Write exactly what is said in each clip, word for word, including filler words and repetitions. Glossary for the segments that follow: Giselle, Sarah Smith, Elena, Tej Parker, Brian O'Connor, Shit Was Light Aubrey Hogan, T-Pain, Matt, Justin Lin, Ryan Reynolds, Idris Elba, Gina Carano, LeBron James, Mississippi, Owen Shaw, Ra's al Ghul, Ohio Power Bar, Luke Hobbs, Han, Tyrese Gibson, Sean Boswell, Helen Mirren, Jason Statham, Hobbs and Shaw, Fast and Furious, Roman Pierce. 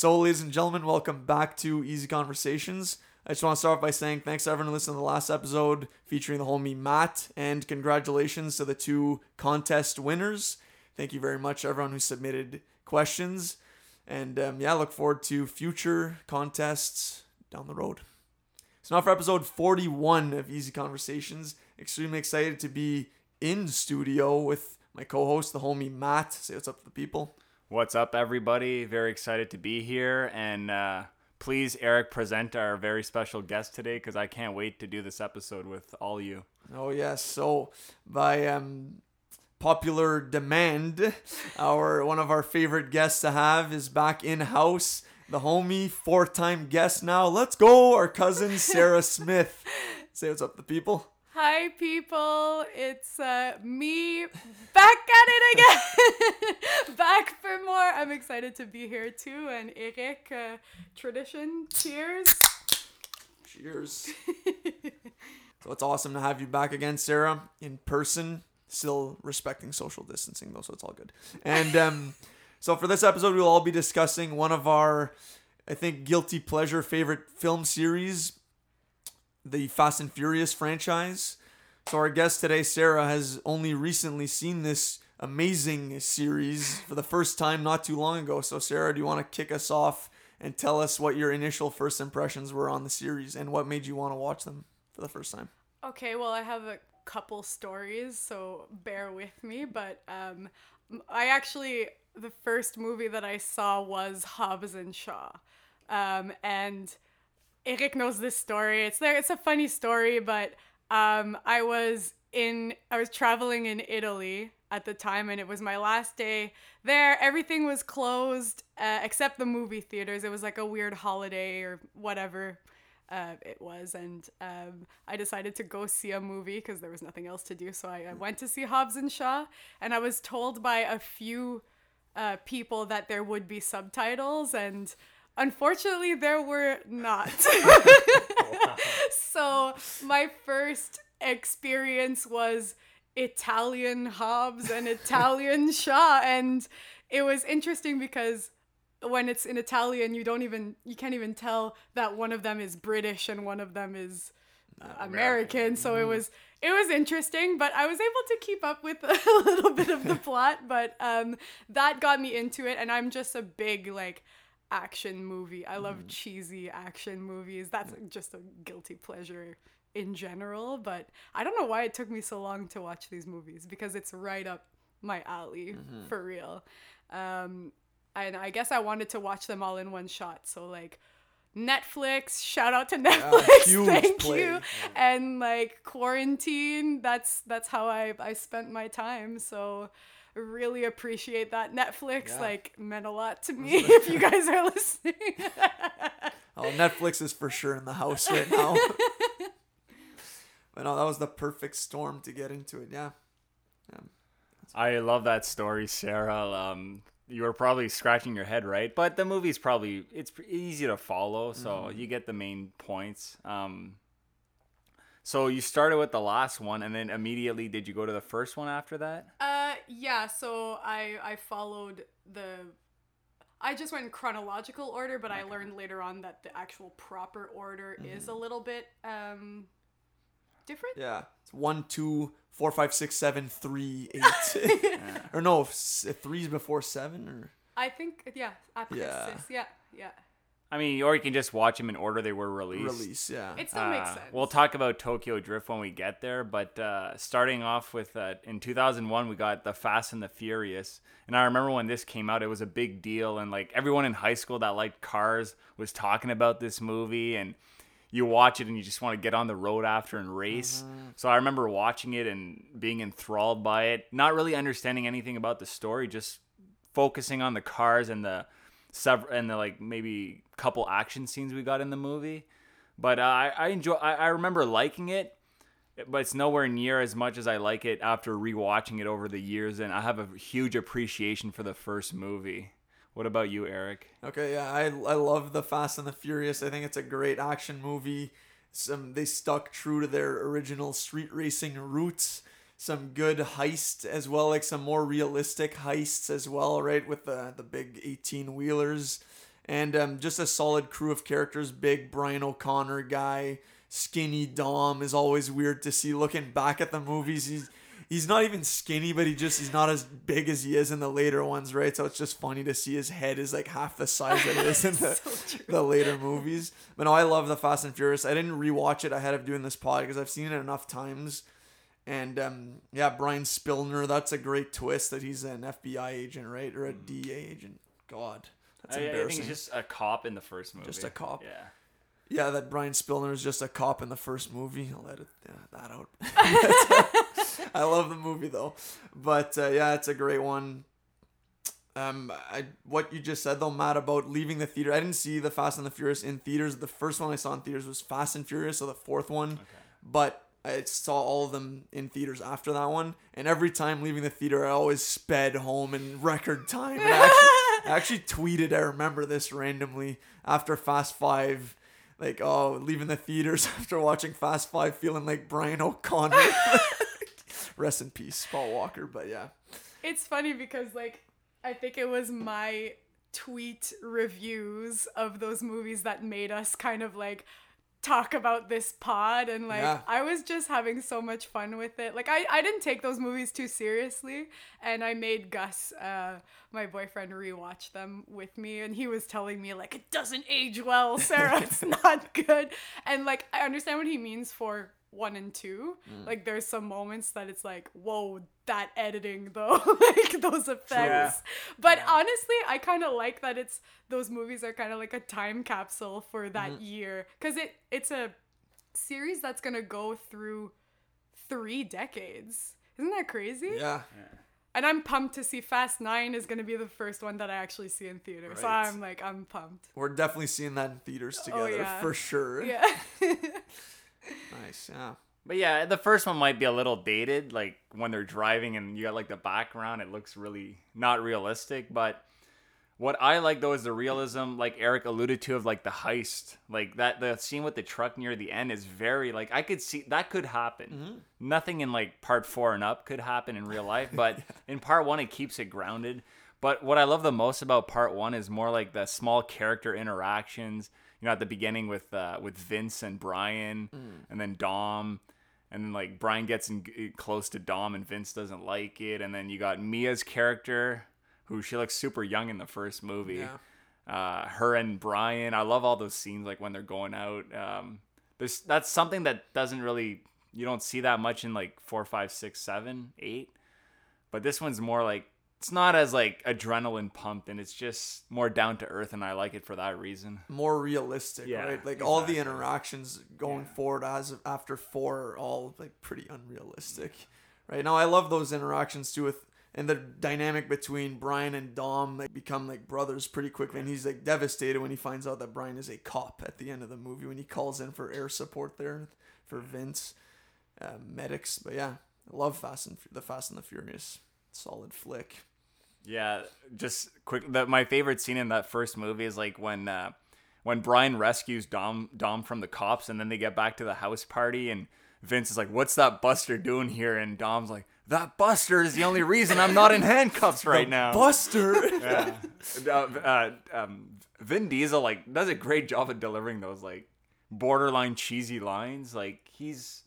So, ladies and gentlemen, welcome back to Easy Conversations. I just want to start off by saying thanks to everyone who listened to the last episode featuring the homie Matt, and congratulations to the two contest winners. Thank you very much, everyone who submitted questions. And um, yeah, look forward to future contests down the road. So now for episode forty-one of Easy Conversations. Extremely excited to be in studio with my co-host, the homie Matt. Say what's up to the people. What's up, everybody? Very excited to be here. And uh, please, Eric, present our very special guest today, because I can't wait to do this episode with all you. Oh, yes. So by um, popular demand, our one of our favorite guests to have is back in-house. The homie, four-time guest now. Let's go, our cousin, Sarah Smith. Say what's up to the people. Hi, people. It's uh, me back at it again. Back for more. I'm excited to be here, too. And Eric, uh, tradition, cheers. Cheers. So it's awesome to have you back again, Sarah, in person. Still respecting social distancing, though, so it's all good. And... um. So for this episode, we'll all be discussing one of our, I think, guilty pleasure favorite film series, the Fast and Furious franchise. So our guest today, Sarah, has only recently seen this amazing series for the first time not too long ago. So Sarah, do you want to kick us off and tell us what your initial first impressions were on the series and what made you want to watch them for the first time? Okay, well, I have a couple stories, so bear with me, but um, I actually... the first movie that I saw was Hobbs and Shaw. Um, and Eric knows this story. It's there. It's a funny story, but um, I was in, I was traveling in Italy at the time, and it was my last day there. Everything was closed uh, except the movie theaters. It was like a weird holiday or whatever uh, it was. And um, I decided to go see a movie because there was nothing else to do. So I, I went to see Hobbs and Shaw, and I was told by a few Uh, people that there would be subtitles, and unfortunately there were not. Wow. So my first experience was Italian Hobbs and Italian Shaw, and it was interesting because when it's in Italian you don't even you can't even tell that one of them is British and one of them is uh, American. American so it was It was interesting, but I was able to keep up with a little bit of the plot, but um, that got me into it, and I'm just a big, like, action movie. I love mm. cheesy action movies. That's just a guilty pleasure in general, but I don't know why it took me so long to watch these movies, because it's right up my alley, mm-hmm. for real. Um, and I guess I wanted to watch them all in one shot, so, like, Netflix, shout out to Netflix, yeah, thank play. you, and like quarantine, that's that's how I, I spent my time, so really appreciate that. Netflix, yeah. like, meant a lot to me, if you guys are listening. Oh, Netflix is for sure in the house right now. But no, that was the perfect storm to get into it, yeah. yeah. I love that story, Sarah. Um, You were probably scratching your head, right? But the movie's probably, it's easy to follow, so mm. you get the main points. Um, so you started with the last one, and then immediately, did you go to the first one after that? Uh, yeah, so I, I followed the... I just went in chronological order, but okay. I learned later on that the actual proper order mm. is a little bit um, different. Yeah, it's one, two... Four, five, six, seven, three, eight, yeah. or no, three's before seven, or I think yeah, after yeah. six, yeah, yeah. I mean, or you can just watch them in order they were released. Release, yeah. It still uh, makes sense. We'll talk about Tokyo Drift when we get there, but uh, starting off with uh, in two thousand one, we got the Fast and the Furious, and I remember when this came out, it was a big deal, and like everyone in high school that liked cars was talking about this movie, and you watch it and you just want to get on the road after and race. Mm-hmm. So I remember watching it and being enthralled by it, not really understanding anything about the story, just focusing on the cars and the several and the like maybe couple action scenes we got in the movie. But uh, I I enjoy I, I remember liking it, but it's nowhere near as much as I like it after rewatching it over the years, and I have a huge appreciation for the first movie. What about you, Eric? Okay, yeah, I I love the Fast and the Furious. I think it's a great action movie. Some they stuck true to their original street racing roots. Some good heists as well, like some more realistic heists as well, right? With the the big eighteen wheelers, And um, just a solid crew of characters. Big Brian O'Connor guy. Skinny Dom is always weird to see. Looking back at the movies, he's he's not even skinny, but he just he's not as big as he is in the later ones, right? So it's just funny to see his head is like half the size that it is in the, so the later movies. But no, I love the Fast and Furious. I didn't rewatch it ahead of doing this pod because I've seen it enough times. And um, yeah, Brian Spillner, that's a great twist that he's an F B I agent, right? Or a mm. D E A agent. God, that's I, embarrassing. I think he's just a cop in the first movie. Just a cop. Yeah. Yeah, that Brian Spillner is just a cop in the first movie. I'll edit that out. I love the movie, though. But, uh, yeah, it's a great one. Um, I What you just said, though, Matt, about leaving the theater. I didn't see the Fast and the Furious in theaters. The first one I saw in theaters was Fast and Furious, so the fourth one. Okay. But I saw all of them in theaters after that one. And every time leaving the theater, I always sped home in record time. And I, actually, I actually tweeted, I remember this randomly, after Fast Five. Like, oh, leaving the theaters after watching Fast Five feeling like Brian O'Connor. Rest in peace, Paul Walker, but yeah. It's funny because, like, I think it was my tweet reviews of those movies that made us kind of, like, talk about this pod. And, like, yeah. I was just having so much fun with it. Like, I, I didn't take those movies too seriously. And I made Gus, uh, my boyfriend, rewatch them with me. And he was telling me, like, it doesn't age well, Sarah. It's not good. And, like, I understand what he means for one and two. Mm. Like, there's some moments that it's like, whoa, that editing, though. Like, those effects. Yeah. But yeah. honestly, I kind of like that it's those movies are kind of like a time capsule for that mm-hmm. year. Because it, it's a series that's going to go through three decades. Isn't that crazy? Yeah. yeah. And I'm pumped to see Fast nine is going to be the first one that I actually see in theater. Right. So I'm like, I'm pumped. We're definitely seeing that in theaters together, oh, yeah. for sure. Yeah. Nice, yeah. But yeah, the first one might be a little dated, like when they're driving and you got like the background, it looks really not realistic. But what I like though is the realism, like Eric alluded to, of like the heist, like that the scene with the truck near the end is very like I could see that could happen. Mm-hmm. Nothing in like part four and up could happen in real life, but yeah. in part one it keeps it grounded. But what I love the most about part one is more like the small character interactions. You know, at the beginning with uh, with Vince and Brian, mm. and then Dom, and then like Brian gets in, close to Dom, and Vince doesn't like it, and then you got Mia's character, who she looks super young in the first movie. Yeah. Uh, her and Brian, I love all those scenes like when they're going out. Um, there's that's something that doesn't really you don't see that much in like four, five, six, seven, eight, but this one's more like it's not as like adrenaline pumped, and it's just more down to earth, and I like it for that reason. More realistic, yeah, right? Like exactly. all the interactions going yeah. forward as of after four are all like pretty unrealistic, yeah. right? Now I love those interactions too, with and the dynamic between Brian and Dom. They become like brothers pretty quickly, yeah. and he's like devastated when he finds out that Brian is a cop at the end of the movie when he calls in for air support there for Vince, uh, medics. But yeah, I love Fast and the Fast and the Furious, solid flick. Yeah, just quick. That my favorite scene in that first movie is like when, uh, when Brian rescues Dom Dom from the cops, and then they get back to the house party, and Vince is like, "What's that Buster doing here?" And Dom's like, "That Buster is the only reason I'm not in handcuffs right the now." Buster. Yeah. Uh, uh, um, Vin Diesel like does a great job at delivering those like borderline cheesy lines. Like he's.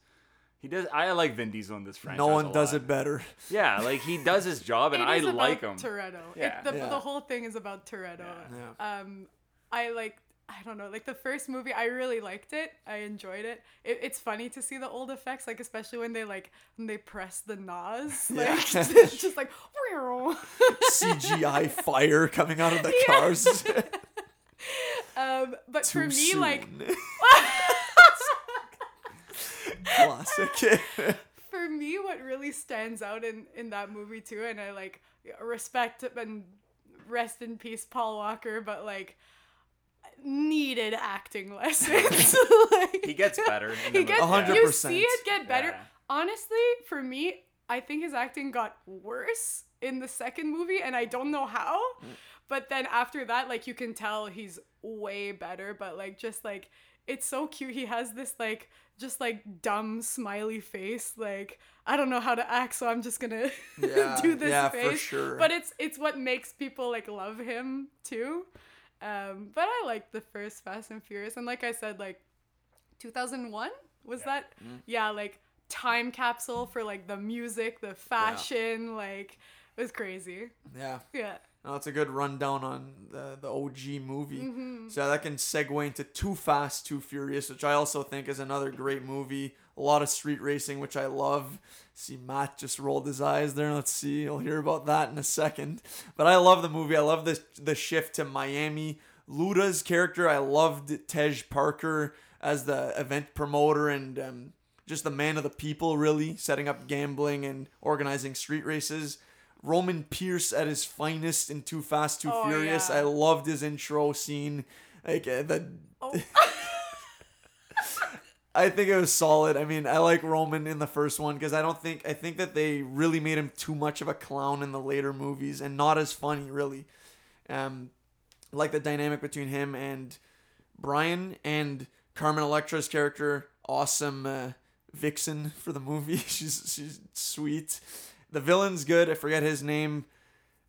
He does. I like Vin Diesel in this franchise. No one does it better. Yeah, like he does his job, and I like him. Toretto. Yeah. It, the, yeah. the whole thing is about Toretto. Yeah. Yeah. Um, I like. I don't know. Like the first movie, I really liked it. I enjoyed it. it. It's funny to see the old effects, like especially when they like when they press the N O S, like yeah. just, just like C G I fire coming out of the yeah. cars. um, but Too for me, soon. like. Classic. For me, what really stands out in, in that movie too, and I like respect and rest in peace Paul Walker, but like needed acting lessons. Like, he gets better. He gets one hundred percent. You see it get better. Yeah. Honestly, for me, I think his acting got worse in the second movie, and I don't know how. But then after that, like you can tell he's way better. But like just like it's so cute. He has this like. Just like dumb smiley face, like I don't know how to act, so I'm just gonna yeah, do this yeah, face. For sure. But it's it's what makes people like love him too. Um, but I liked the first Fast and Furious. And like I said, like two thousand one was yeah. that? Mm. Yeah, like time capsule for like the music, the fashion, yeah. like it was crazy. Yeah. Yeah. No, that's a good rundown on the, the O G movie. Mm-hmm. So that can segue into Too Fast, Too Furious, which I also think is another great movie. A lot of street racing, which I love. See, Matt just rolled his eyes there. Let's see. You'll hear about that in a second. But I love the movie. I love the, the shift to Miami. Luda's character, I loved Tej Parker as the event promoter and um, just the man of the people, really, setting up gambling and organizing street races. Roman Pierce at his finest in Too Fast, Too oh, Furious. Yeah. I loved his intro scene. Like uh, the, oh. I think it was solid. I mean, I like Roman in the first one because I don't think I think that they really made him too much of a clown in the later movies and not as funny really. Um, I like the dynamic between him and Brian and Carmen Electra's character, awesome uh, vixen for the movie. she's she's sweet. The villain's good. I forget his name,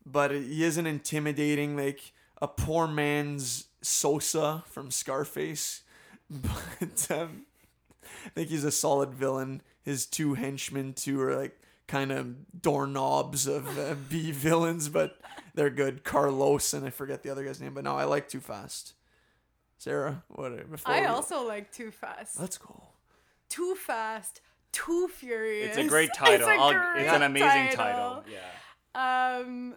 but he isn't intimidating like a poor man's Sosa from Scarface. But um, I think he's a solid villain. His two henchmen, too, are like kind of doorknobs of uh, B villains, but they're good. Carlos and I forget the other guy's name. But no, I like Too Fast. Sarah, what? I we... also like Too Fast. Let's go. Too Fast. Too Furious. It's a great title. It's, great it's an amazing title. title. Yeah. Um,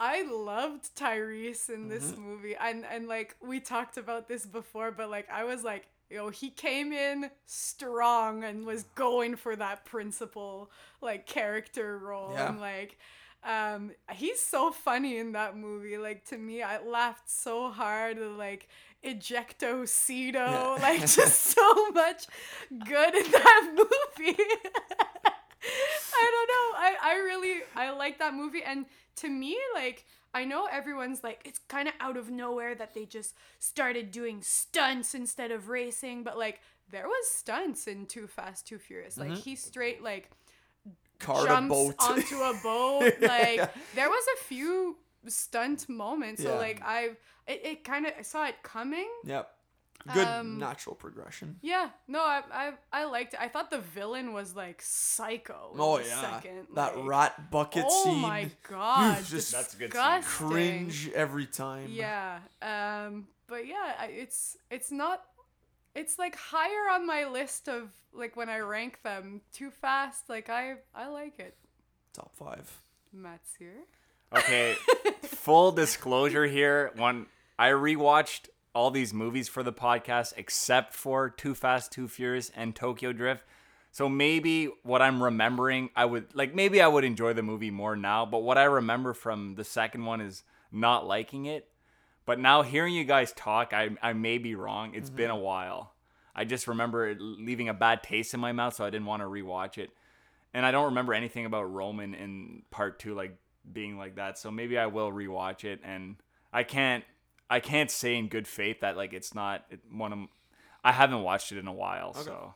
I loved Tyrese in this mm-hmm. movie, and and like we talked about this before, but like I was like, yo, he came in strong and was going for that principal like character role, yeah. and like, um, he's so funny in that movie. Like to me, I laughed so hard, like. Ejectocito, yeah. like just so much good in that movie. I don't know. I, I really, I like that movie. And to me, like, I know everyone's like, it's kind of out of nowhere that they just started doing stunts instead of racing. But like, there was stunts in Too Fast, Too Furious. Like mm-hmm. he straight like Car jumps a onto a boat. Like yeah. there was a few stunt moment, so yeah. like I've it, it kind of I saw it coming. Yep, good um, natural progression. Yeah, no, I I I liked it. I thought the villain was like psycho. Oh yeah, second. That like, rat bucket oh scene. Oh my god, just that's a good scene. Cringe every time. Yeah, um, but yeah, it's it's not. It's like higher on my list of like when I rank them. Too Fast, like I I like it. Top five. Matt's here. Okay, full disclosure here. When I rewatched all these movies for the podcast, except for Too Fast, Too Furious, and Tokyo Drift. So maybe what I'm remembering, I would like. Maybe I would enjoy the movie more now. But what I remember from the second one is not liking it. But now hearing you guys talk, I I may be wrong. It's mm-hmm. been a while. I just remember it leaving a bad taste in my mouth, so I didn't want to rewatch it. And I don't remember anything about Roman in part two, like. Being like that, so maybe I will rewatch it, and I can't, I can't say in good faith that like it's not one of, I haven't watched it in a while, okay. so,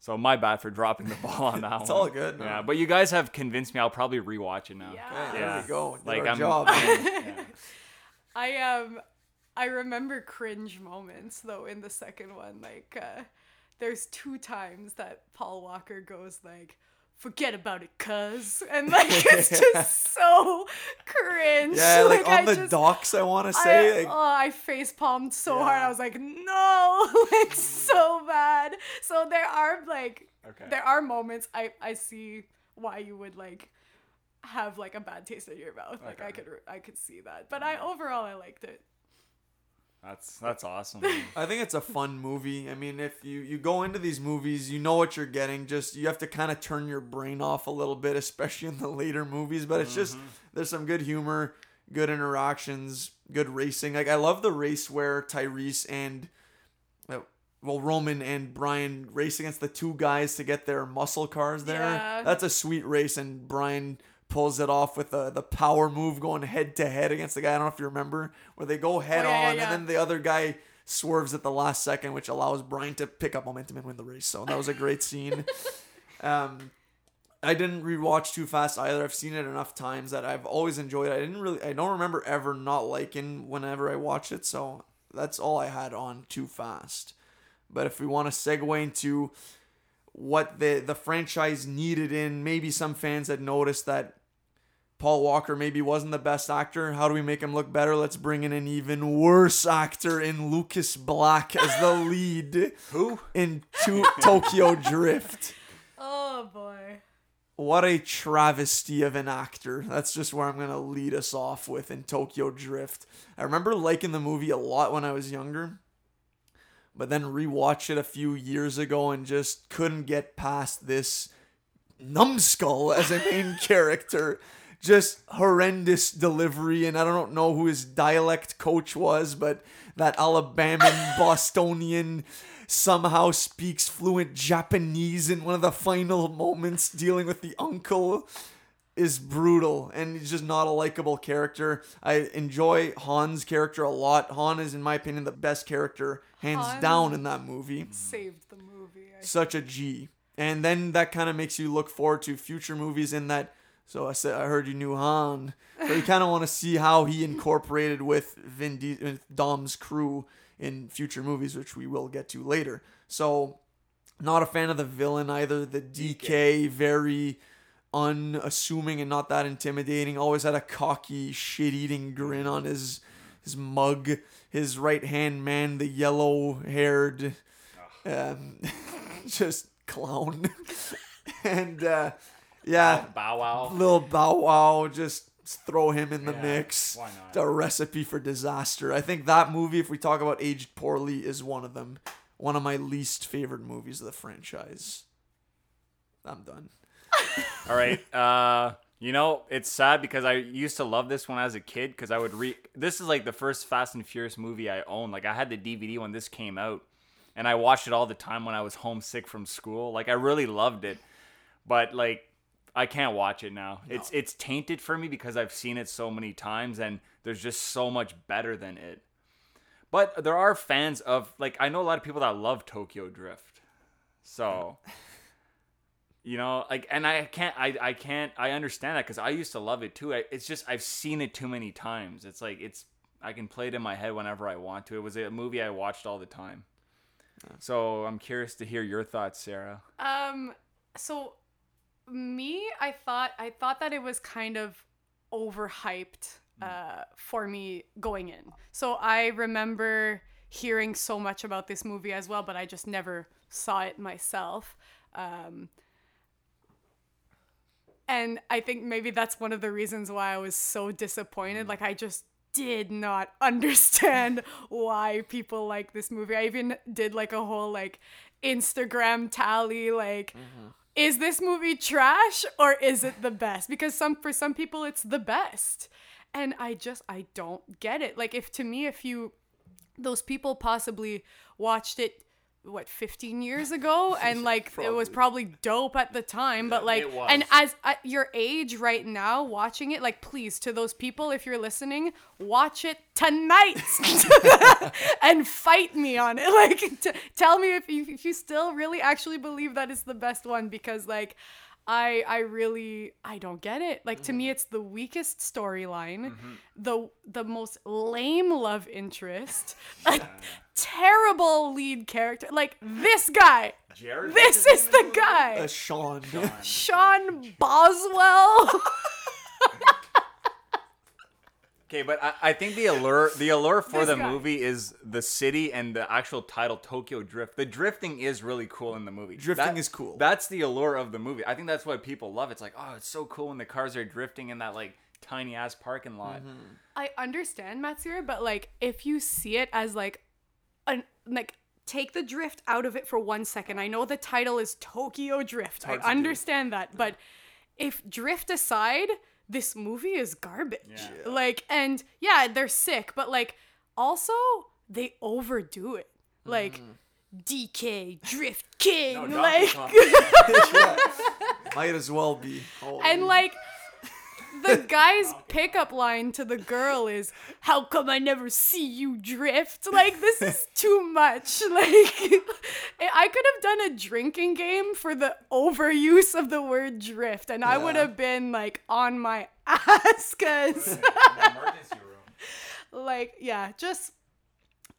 so my bad for dropping the ball on that. It's one. It's all good, man. Yeah. But you guys have convinced me. I'll probably rewatch it now. Yeah, yeah. There you go. Did like our I'm. Job, yeah. I um, I remember cringe moments though in the second one. Like, uh, there's two times that Paul Walker goes like. Forget about it, cuz. And, like, it's just yeah. so cringe. Yeah, like, like on I the just, docks, I want to say. I, like, oh, I facepalmed so yeah. hard. I was like, no, like, so bad. So there are, like, okay. there are moments I, I see why you would, like, have, like, a bad taste in your mouth. Like, okay. I could I could see that. But I overall, I liked it. That's that's awesome. I think it's a fun movie. I mean, if you, you go into these movies, you know what you're getting. Just you have to kind of turn your brain off a little bit, especially in the later movies. But it's mm-hmm. just there's some good humor, good interactions, good racing. Like I love the race where Tyrese and uh, well Roman and Brian race against the two guys to get their muscle cars there. Yeah. That's a sweet race, and Brian. Pulls it off with the, the power move going head to head against the guy. I don't know if you remember where they go head oh, yeah, on yeah, yeah. and then the other guy swerves at the last second, which allows Brian to pick up momentum and win the race. So that was a great scene. um, I didn't rewatch too fast either. I've seen it enough times that I've always enjoyed it. I didn't really, I don't remember ever not liking whenever I watched it. So that's all I had on Too Fast. But if we want to segue into what the, the franchise needed in, maybe some fans had noticed that Paul Walker maybe wasn't the best actor. How do we make him look better? Let's bring in an even worse actor in Lucas Black as the lead. Who? In to- Tokyo Drift. Oh, boy. What a travesty of an actor. That's just where I'm going to lead us off with in Tokyo Drift. I remember liking the movie a lot when I was younger, but then rewatched it a few years ago and just couldn't get past this numbskull as a main character. Just horrendous delivery, and I don't know who his dialect coach was, but that Alabama Bostonian somehow speaks fluent Japanese in one of the final moments dealing with the uncle is brutal, and he's just not a likable character. I enjoy Han's character a lot. Han is, in my opinion, the best character, hands Han down, in that movie. Saved the movie. I Such a G. And then that kind of makes you look forward to future movies in that. So I said, I heard you knew Han. But you kind of want to see how he incorporated with Vin D- with Dom's crew in future movies, which we will get to later. So, not a fan of the villain either. The D K, very unassuming and not that intimidating. Always had a cocky, shit-eating grin on his his mug. His right-hand man, the yellow-haired, um, just clown. and, uh... Yeah, Bow Wow. Little Bow Wow, just throw him in the yeah, mix. Why not? A recipe for disaster. I think that movie, if we talk about aged poorly, is one of them. One of my least favorite movies of the franchise. I'm done. All right. Uh, you know, it's sad because I used to love this one as a kid because I would re. This is like the first Fast and Furious movie I owned. Like I had the D V D when this came out, and I watched it all the time when I was homesick from school. Like I really loved it, but like. I can't watch it now. No. It's it's tainted for me because I've seen it so many times and there's just so much better than it. But there are fans of, like, I know a lot of people that love Tokyo Drift. So, you know, like, and I can't, I, I can't, I understand that because I used to love it too. I, it's just, I've seen it too many times. It's like, it's, I can play it in my head whenever I want to. It was a movie I watched all the time. So I'm curious to hear your thoughts, Sarah. Um, so... Me, I thought I thought that it was kind of overhyped uh, for me going in. So I remember hearing so much about this movie as well, but I just never saw it myself. Um, and I think maybe that's one of the reasons why I was so disappointed. Like, I just did not understand why people like this movie. I even did, like, a whole, like, Instagram tally, like... Mm-hmm. Is this movie trash or is it the best? Because some for some people it's the best. And I just, I don't get it. Like if to me, if you, those people possibly watched it, what, fifteen years ago? And like, probably. It was probably dope at the time, yeah, but like, and as at your age right now watching it, like, please, to those people, if you're listening, watch it tonight and fight me on it. Like, t- tell me if you, if you still really actually believe that it's the best one, because like, I, I really, I don't get it. Like, to mm. me, it's the weakest storyline, mm-hmm. the the most lame love interest, yeah. a terrible lead character. Like, this guy. Jared this is the guy. Uh, Sean. Sean. Sean Boswell. Okay, but I, I think the allure the allure for this the guy. movie is the city and the actual title, Tokyo Drift. The drifting is really cool in the movie. Drifting that, is cool. That's the allure of the movie. I think that's why people love it. It's like, oh, it's so cool when the cars are drifting in that like tiny ass parking lot. Mm-hmm. I understand, Matsura, but like if you see it as like an like take the drift out of it for one second. I know the title is Tokyo Drift. I understand that, but if drift aside. This movie is garbage. Yeah. Like, and yeah, they're sick, but like, also, they overdo it. Like, mm. D K, Drift King, no, like. Yeah. Might as well be. Holy. And like, the guy's pickup line to the girl is, "How come I never see you drift?" Like, this is too much. Like, I could have done a drinking game for the overuse of the word drift, and yeah. I would have been, like, on my ass, because... Like, yeah, just...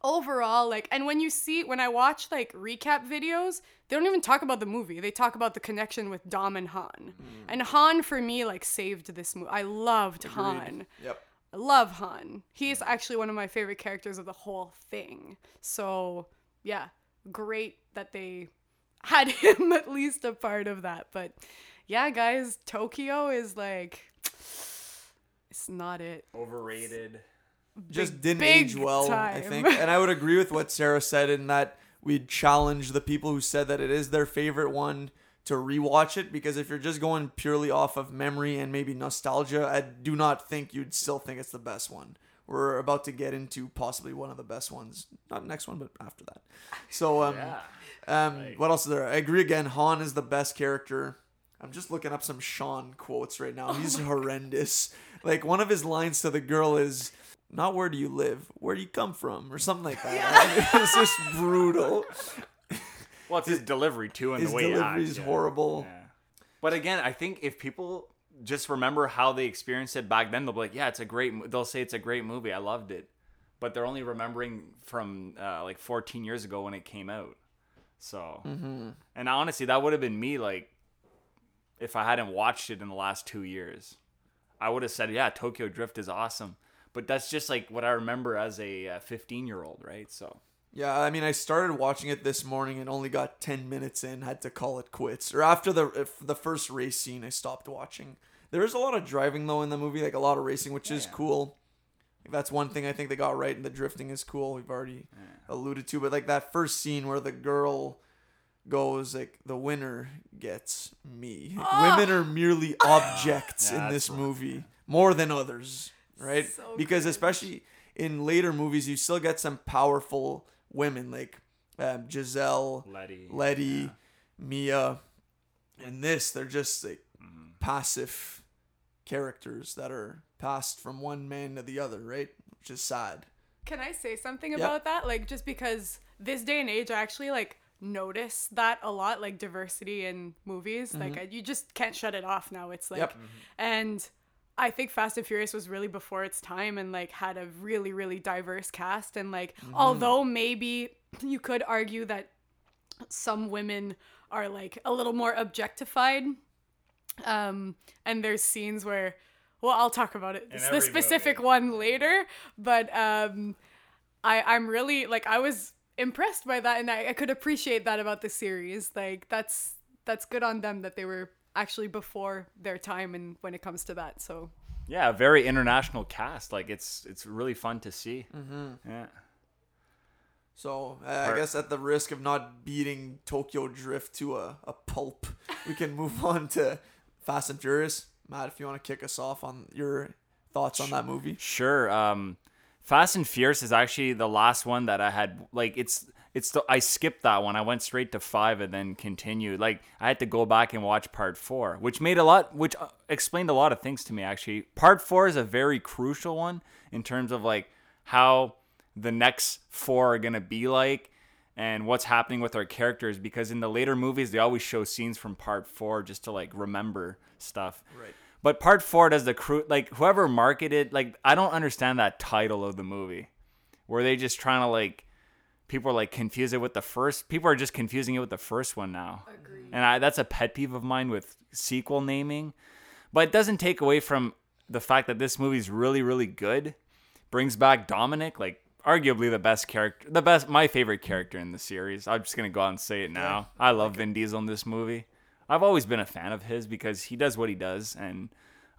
Overall, like, and when you see, when I watch, like, recap videos, they don't even talk about the movie. They talk about the connection with Dom and Han. Mm. And Han, for me, like, saved this movie. I loved Agreed. Han. Yep. I love Han. He is actually one of my favorite characters of the whole thing. So, yeah, great that they had him at least a part of that. But, yeah, guys, Tokyo is, like, it's not it. Overrated. Just big, didn't big age well, time. I think. And I would agree with what Sarah said in that we'd challenge the people who said that it is their favorite one to rewatch it, because if you're just going purely off of memory and maybe nostalgia, I do not think you'd still think it's the best one. We're about to get into possibly one of the best ones. Not next one, but after that. So um, yeah. um, right. What else is there? I agree again. Han is the best character. I'm just looking up some Sean quotes right now. He's oh horrendous. God. Like, one of his lines to the girl is... Not where do you live, where do you come from, or something like that. Yeah. I mean, it's just brutal. Well, it's his delivery, too, and his the way delivery he is yeah. horrible. Yeah. But again, I think if people just remember how they experienced it back then, they'll be like, yeah, it's a great movie. They'll say it's a great movie. I loved it. But they're only remembering from uh, like fourteen years ago when it came out. So, mm-hmm. And honestly, that would have been me, like, if I hadn't watched it in the last two years. I would have said, yeah, Tokyo Drift is awesome. But that's just, like, what I remember as a uh, fifteen-year-old, right? So yeah, I mean, I started watching it this morning and only got ten minutes in, had to call it quits. Or after the if the first race scene, I stopped watching. There is a lot of driving, though, in the movie, like a lot of racing, which yeah. is cool. That's one thing I think they got right, and the drifting is cool. We've already yeah. alluded to. But, like, that first scene where the girl... goes like, the winner gets me. Oh. Women are merely objects yeah, in this movie right. more than others, right? So because good. Especially in later movies, you still get some powerful women like um, Giselle, Letty, Letty yeah. Mia. In this, they're just like mm-hmm. passive characters that are passed from one man to the other, right? Which is sad. Can I say something yep. about that? Like, just because this day and age, I actually like. notice that a lot, like diversity in movies, mm-hmm. like I, you just can't shut it off now. It's like yep. mm-hmm. and I think Fast and Furious was really before its time and like had a really really diverse cast, and like mm-hmm. although maybe you could argue that some women are like a little more objectified, um and there's scenes where, well, I'll talk about it, it's the specific movie. One later, but um I I'm really like I was impressed by that, and I, I could appreciate that about the series. Like, that's that's good on them that they were actually before their time, and when it comes to that, so yeah, very international cast. Like, it's it's really fun to see. Mm-hmm. Yeah. So uh, I guess at the risk of not beating Tokyo Drift to a, a pulp, we can move on to Fast and Furious. Matt, if you want to kick us off on your thoughts on sure. that movie. Sure. Um, Fast and Furious is actually the last one that I had, like, it's, it's the, I skipped that one. I went straight to five and then continued. Like, I had to go back and watch part four, which made a lot, which explained a lot of things to me, actually. Part four is a very crucial one in terms of, like, how the next four are going to be like and what's happening with our characters, because in the later movies, they always show scenes from part four just to, like, remember stuff. Right. But part four does the crew, like, whoever marketed, like, I don't understand that title of the movie. Were they just trying to, like, people are, like, confuse it with the first, people are just confusing it with the first one now. Agreed. And I, that's a pet peeve of mine with sequel naming. But it doesn't take away from the fact that this movie's really, really good. Brings back Dominic, like, arguably the best character, the best, my favorite character in the series. I'm just going to go out and say it now. Yeah, I love like Vin Diesel in this movie. I've always been a fan of his because he does what he does, and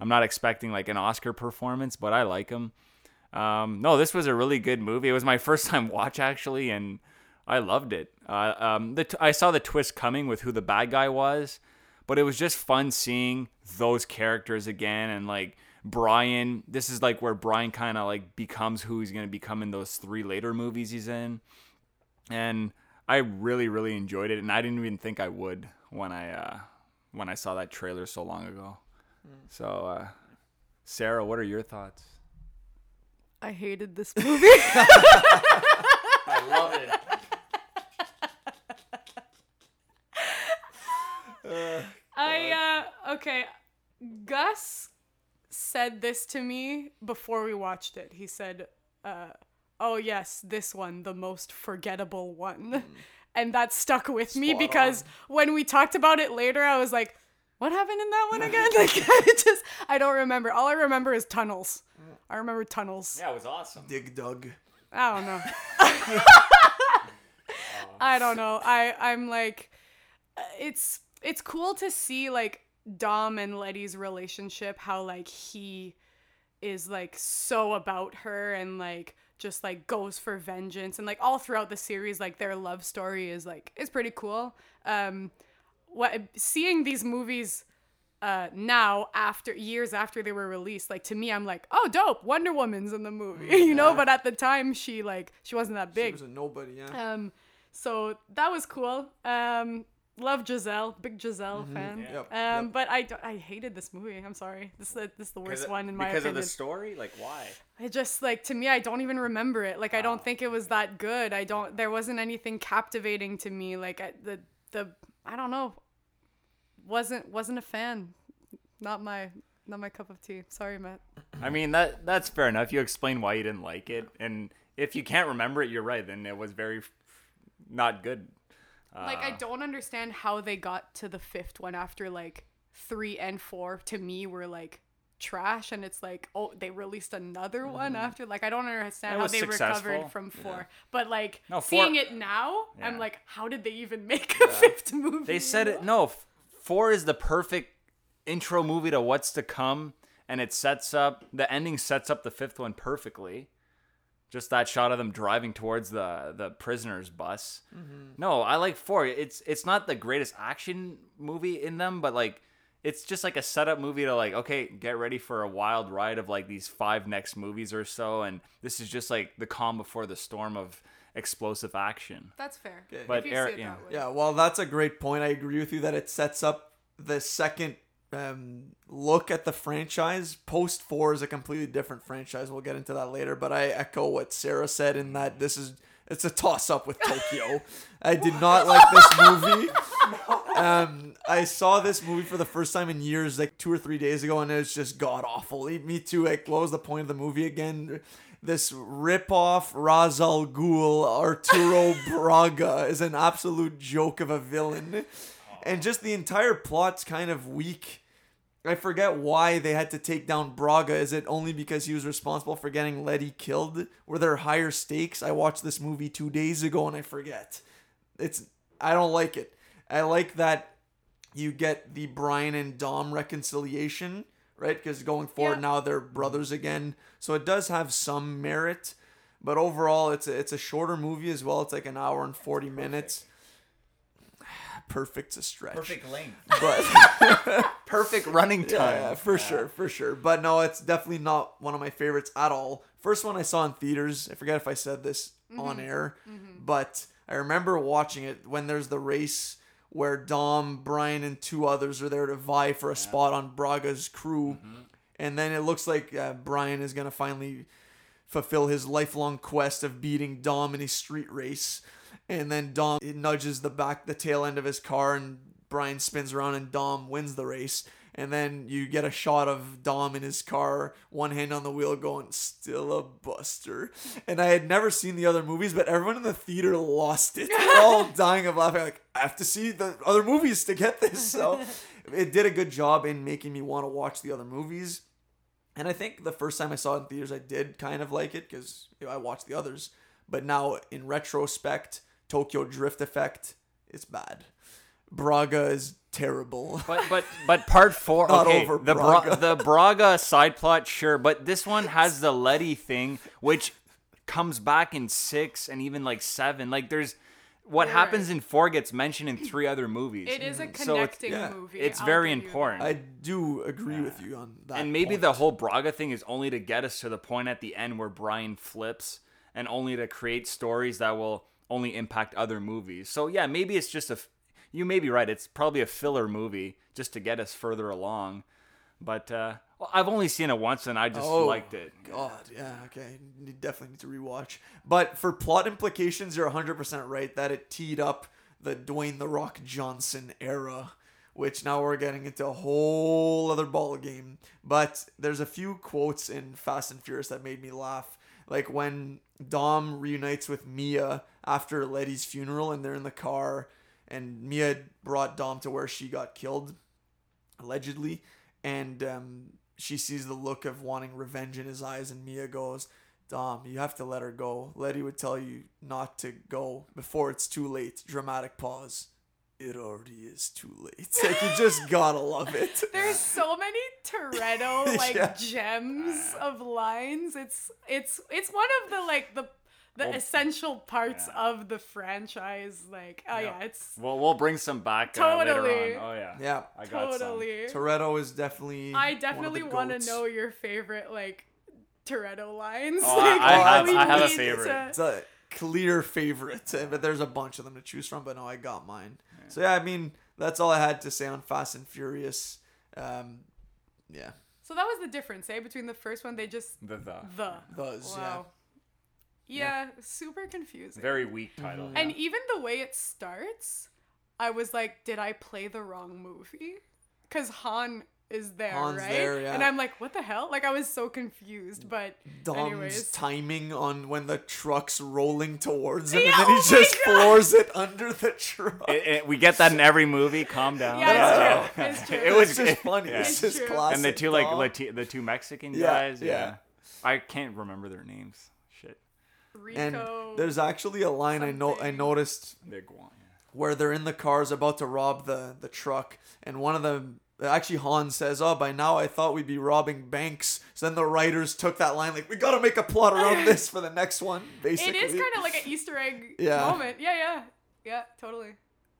I'm not expecting like an Oscar performance, but I like him. Um, no, this was a really good movie. It was my first time watch, actually, and I loved it. Uh, um, the t- I saw the twist coming with who the bad guy was, but it was just fun seeing those characters again. And like Brian, this is like where Brian kind of like becomes who he's going to become in those three later movies he's in. And I really, really enjoyed it, and I didn't even think I would. When I uh, when I saw that trailer so long ago. So uh, Sarah, what are your thoughts? I hated this movie. I love it. Uh, I, uh, okay. Gus said this to me before we watched it. He said, uh, oh, yes, this one, the most forgettable one. Mm. And that stuck with Spot me because on. When we talked about it later, I was like, what happened in that one again? Like, I just, I don't remember. All I remember is tunnels. I remember tunnels. Yeah, it was awesome. Dig dug. I don't know. I don't know. I, I'm like, it's, it's cool to see like Dom and Letty's relationship, how like he is like so about her and like just like goes for vengeance, and like all throughout the series, like their love story is like, it's pretty cool. Um, what seeing these movies uh, now after years after they were released, like to me, I'm like, oh, dope. Wonder Woman's in the movie, yeah. you know, but at the time she like, she wasn't that big. She was a nobody. Yeah. Um, so that was cool. Um, Love Giselle, big Giselle mm-hmm. fan. Yep, um, yep. But I, I hated this movie. I'm sorry. This is this is the worst one in my because opinion. Because of the story? Like, why? I just, like, to me, I don't even remember it. Like, wow. I don't think it was that good. I don't, there wasn't anything captivating to me. Like, I, the, the, I don't know. Wasn't, wasn't a fan. Not my, not my cup of tea. Sorry, Matt. I mean, that, that's fair enough. You explain why you didn't like it. And if you can't remember it, you're right. Then it was very not good. Like, I don't understand how they got to the fifth one after, like, three and four, to me, were, like, trash. And it's like, oh, they released another mm. one after? Like, I don't understand how they successful. recovered from four. Yeah. But, like, no, four, seeing it now, yeah. I'm like, how did they even make a yeah. fifth movie? They said it. No, f- four is the perfect intro movie to what's to come. And it sets up, the ending sets up the fifth one perfectly. Just that shot of them driving towards the, the prisoner's bus. Mm-hmm. No, I like four. It's it's not the greatest action movie in them, but like it's just like a setup movie to like, okay, get ready for a wild ride of like these five next movies or so. And this is just like the calm before the storm of explosive action. That's fair. Okay. But Eric, yeah. yeah, well, that's a great point. I agree with you that it sets up the second Um, look at the franchise. Post four is a completely different franchise. We'll get into that later, but I echo what Sarah said in that this is it's a toss up with Tokyo. I did not like this movie. Um, I saw this movie for the first time in years, like two or three days ago, and it was just god awful. Me too. Like, what was the point of the movie again? This ripoff Ra's al Ghul Arturo Braga is an absolute joke of a villain, and just the entire plot's kind of weak. I forget why they had to take down Braga. Is it only because he was responsible for getting Letty killed? Were there higher stakes? I watched this movie two days ago and I forget. It's I don't like it. I like that you get the Brian and Dom reconciliation, right? Because going forward yeah. now they're brothers again. So it does have some merit. But overall, it's a, it's a shorter movie as well. It's like an hour and forty minutes. Perfect's a stretch. Perfect length. But perfect running time. Yeah, for yeah. sure, for sure. But no, it's definitely not one of my favorites at all. First one I saw in theaters. I forget if I said this mm-hmm. on air, mm-hmm. but I remember watching it when there's the race where Dom, Brian, and two others are there to vie for a yeah. spot on Braga's crew. Mm-hmm. And then it looks like uh, Brian is going to finally fulfill his lifelong quest of beating Dom in a street race. And then Dom nudges the back, the tail end of his car, and Brian spins around and Dom wins the race. And then you get a shot of Dom in his car, one hand on the wheel going, still a buster. And I had never seen the other movies, but everyone in the theater lost it. They were all dying of laughing. Like, I have to see the other movies to get this. So it did a good job in making me want to watch the other movies. And I think the first time I saw it in theaters, I did kind of like it because you know, I watched the others. But now in retrospect, Tokyo Drift effect, it's bad. Braga is terrible. But but but part four, not okay, over the Braga. Bra- the Braga side plot, sure, but this one has the Letty thing, which comes back in six and even like seven. Like there's what You're happens right. in four gets mentioned in three other movies. It is a connecting so it's, yeah, movie. It's I'll very important. That. I do agree yeah. with you on that. And maybe point. The whole Braga thing is only to get us to the point at the end where Brian flips, and only to create stories that will only impact other movies. So yeah, maybe it's just a, you may be right. It's probably a filler movie just to get us further along. But uh, Well, I've only seen it once, and I just oh, liked it. God, yeah, okay. You definitely need to rewatch. But for plot implications, you're one hundred percent right that it teed up the Dwayne "The Rock" Johnson era, which now we're getting into a whole other ball game. But there's a few quotes in Fast and Furious that made me laugh. Like when Dom reunites with Mia after Letty's funeral and they're in the car and Mia brought Dom to where she got killed, allegedly. And um, she sees the look of wanting revenge in his eyes and Mia goes, "Dom, you have to let her go. Letty would tell you not to go before it's too late." Dramatic pause. It already is too late. Like, you just gotta love it. There's so many Toretto like yeah. gems of lines. It's it's it's one of the like the the we'll, essential parts yeah. of the franchise. Like oh yep. yeah, it's well we'll bring some back uh, totally. Later on. Oh yeah, yeah, I got totally. Some. Toretto is definitely. I definitely want to know your favorite like Toretto lines. Oh, like, I, I, have, I have a favorite. To... It's a clear favorite, but there's a bunch of them to choose from. But no, I got mine. So, yeah, I mean, that's all I had to say on Fast and Furious. Um, yeah. So that was the difference, eh? Between the first one, they just... The the. The. Those, wow. yeah. Yeah, super confusing. Very weak title. Mm-hmm. And yeah. even the way it starts, I was like, did I play the wrong movie? Because Han... is there, Han's right? There, yeah. And I'm like, what the hell? Like, I was so confused, but Dom's anyways. Timing on when the truck's rolling towards him, yeah, and then oh he just God. Floors it under the truck. It, it, we get that in every movie. Calm down. Yeah, it's true. It's true. It was it's just funny. Yeah. It's just classic. And the two like Lati- the two Mexican yeah, guys. Yeah. yeah, I can't remember their names. Shit. Rico. And there's actually a line something. I know I noticed Big one, yeah. where they're in the cars about to rob the the truck, and one of them. Actually, Han says, "Oh, by now I thought we'd be robbing banks." So then the writers took that line, like, "We gotta make a plot around this for the next one." Basically, it is kind of like an Easter egg yeah. moment. Yeah, yeah, yeah, totally.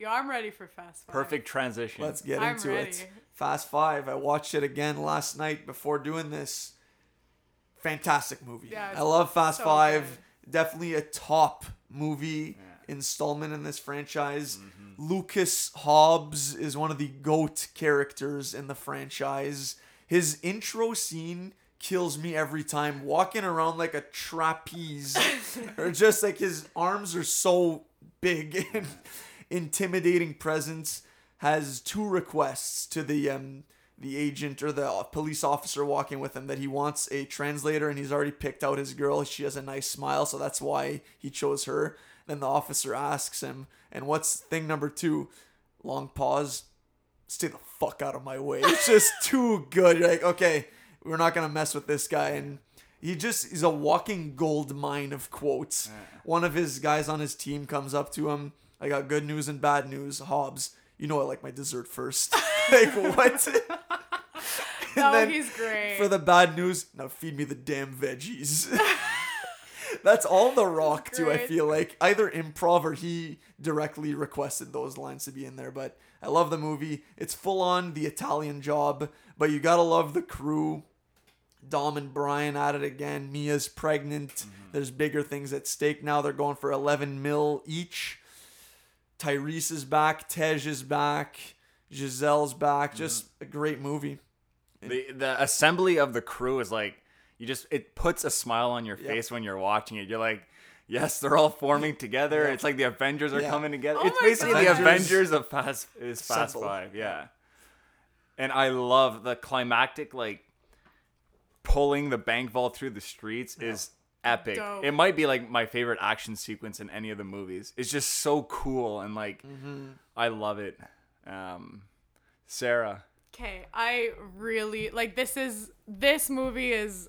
Yeah, I'm ready for Fast Five. Perfect transition. Let's get I'm into ready. It. Fast Five. I watched it again last night before doing this. Fantastic movie. Yeah, I love Fast so Five. Good. Definitely a top movie yeah. installment in this franchise. Mm-hmm. Lucas Hobbs is one of the GOAT characters in the franchise. His intro scene kills me every time. Walking around like a trapeze. Or just like his arms are so big and intimidating presence. Has two requests to the um, the agent or the police officer walking with him. That he wants a translator and he's already picked out his girl. She has a nice smile, so that's why he chose her. Then the officer asks him, and what's thing number two? Long pause. Stay the fuck out of my way. It's just too good. You're like, okay, we're not going to mess with this guy. And he just is a walking gold mine of quotes. Yeah. One of his guys on his team comes up to him. "I got good news and bad news. Hobbs, you know I like my dessert first." Like, what? No, then, he's great. For the bad news, "Now feed me the damn veggies." That's all The Rock too, I feel like. Either improv or he directly requested those lines to be in there. But I love the movie. It's full on The Italian Job. But you gotta love the crew. Dom and Brian at it again. Mia's pregnant. Mm-hmm. There's bigger things at stake now. They're going for eleven mil each. Tyrese is back. Tej is back. Giselle's back. Mm-hmm. Just a great movie. The, the assembly of the crew is like, you just, it puts a smile on your face yep. when you're watching it. You're like, yes, they're all forming together. Yeah. It's like the Avengers are yeah. coming together. Oh, it's basically goodness. The Avengers of Fast is Fast Simple. Five, yeah. And I love the climactic, like pulling the bank vault through the streets yeah. is epic. Dope. It might be like my favorite action sequence in any of the movies. It's just so cool and like mm-hmm. I love it. Um, Sarah. Okay, I really like this is this movie is.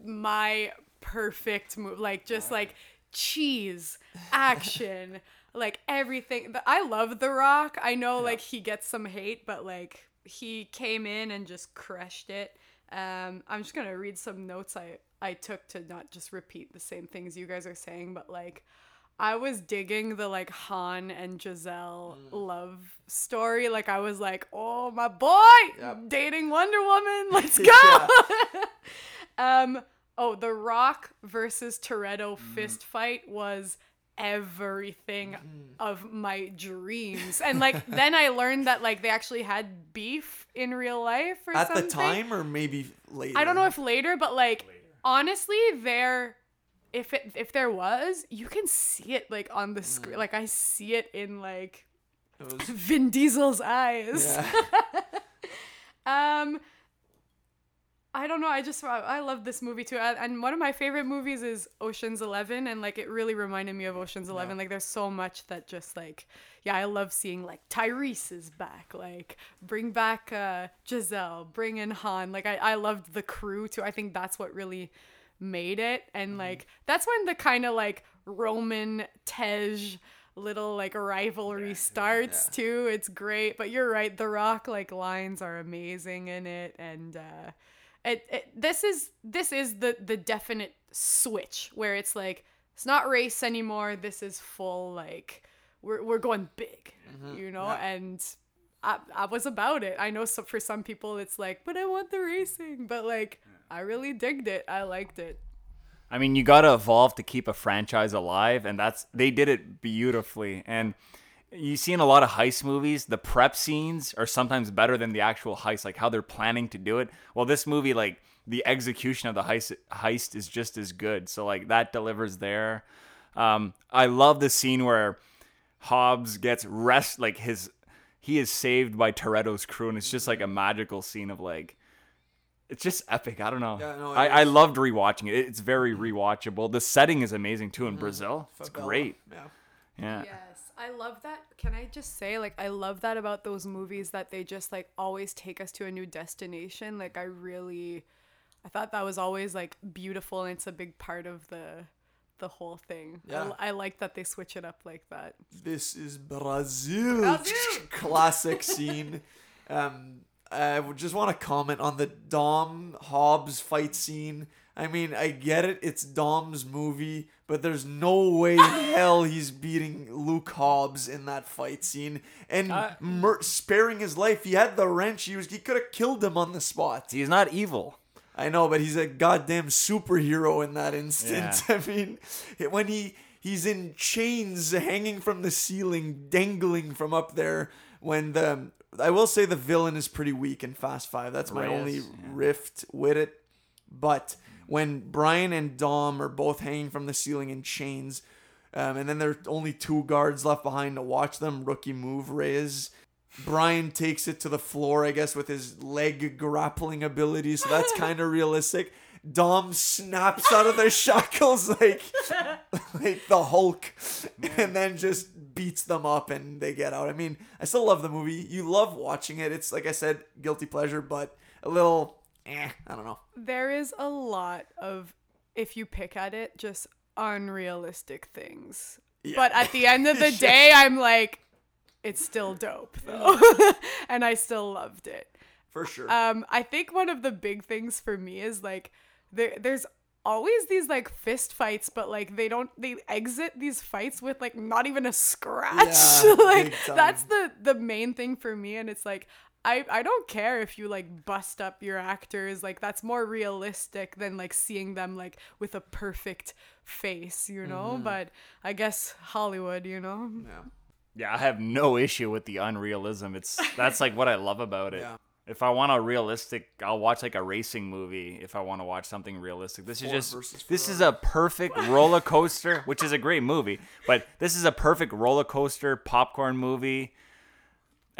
My perfect move, like just like cheese, action, like everything. I love The Rock. I know yeah. like he gets some hate, but like he came in and just crushed it. Um, I'm just gonna read some notes I I took to not just repeat the same things you guys are saying, but like I was digging the like Han and Giselle mm. love story. Like I was like, oh my boy, yep. dating Wonder Woman. Let's go. Um, oh, The Rock versus Toretto mm. fist fight was everything mm-hmm. of my dreams. And like then I learned that like they actually had beef in real life or at something. At the time or maybe later? I don't know if later, but like later. honestly, they're if it if there was, you can see it like on the screen. Mm. Like I see it in like it was... Vin Diesel's eyes. Yeah. um I don't know. I just I love this movie too, and one of my favorite movies is Ocean's Eleven, and like it really reminded me of Ocean's Eleven. Yeah. Like there's so much that just like yeah, I love seeing like Tyrese is back, like bring back uh, Giselle, bring in Han. Like I I loved the crew too. I think that's what really made it, and mm-hmm. like that's when the kind of like Roman Tej little like rivalry yeah, starts yeah. too. It's great, but you're right. The Rock like lines are amazing in it, and. uh It, it, this is this is the, the definite switch where it's like it's not race anymore. This is full like we're we're going big, mm-hmm. you know. Yeah. And I I was about it. I know so for some people it's like, but I want the racing. But like I really digged it. I liked it. I mean, you gotta evolve to keep a franchise alive, and that's they did it beautifully. And you see in a lot of heist movies, the prep scenes are sometimes better than the actual heist, like how they're planning to do it. Well, this movie, like the execution of the heist, heist is just as good. So like that delivers there. Um, I love the scene where Hobbs gets rest, like his, he is saved by Toretto's crew. And it's just like a magical scene of like, it's just epic. I don't know. Yeah, no, I, I loved rewatching it. It's very rewatchable. The setting is amazing too in mm-hmm. Brazil. It's Favela. Great. Yeah. Yeah. Yes. I love that. Can I just say, like, I love that about those movies that they just, like, always take us to a new destination. Like, I really, I thought that was always, like, beautiful, and it's a big part of the the whole thing. Yeah. I, I like that they switch it up like that. This is Brazil. Brazil! Classic scene. um, I would just want to comment on the Dom Hobbs fight scene. I mean, I get it. It's Dom's movie, but there's no way in hell he's beating Luke Hobbs in that fight scene and uh, mer- sparing his life. He had the wrench. He was. He could have killed him on the spot. He's not evil. I know, but he's a goddamn superhero in that instant. Yeah. I mean, when he he's in chains, hanging from the ceiling, dangling from up there. When the I will say the villain is pretty weak in Fast Five. That's my Reyes, only yeah. rift with it, but. When Brian and Dom are both hanging from the ceiling in chains, um, and then there are only two guards left behind to watch them, rookie move Reyes. Brian takes it to the floor, I guess, with his leg grappling ability, so that's kind of realistic. Dom snaps out of their shackles like, like the Hulk, and then just beats them up and they get out. I mean, I still love the movie. You love watching it. It's, like I said, guilty pleasure, but a little... Eh, I don't know. There is a lot of, if you pick at it, just unrealistic things. Yeah. But at the end of the day, I'm like, it's still dope, though. And I still loved it. For sure. Um, I think one of the big things for me is, like, there, there's always these, like, fist fights, but, like, they don't, they exit these fights with, like, not even a scratch. Yeah, like, that's the, the main thing for me. And it's like, I, I don't care if you, like, bust up your actors. Like, that's more realistic than, like, seeing them, like, with a perfect face, you know? Mm-hmm. But I guess Hollywood, you know? Yeah. Yeah, I have no issue with the unrealism. It's that's, like, what I love about it. Yeah. If I want a realistic, I'll watch, like, a racing movie if I want to watch something realistic. This Ford is just, this is a perfect roller coaster, which is a great movie. But this is a perfect roller coaster popcorn movie.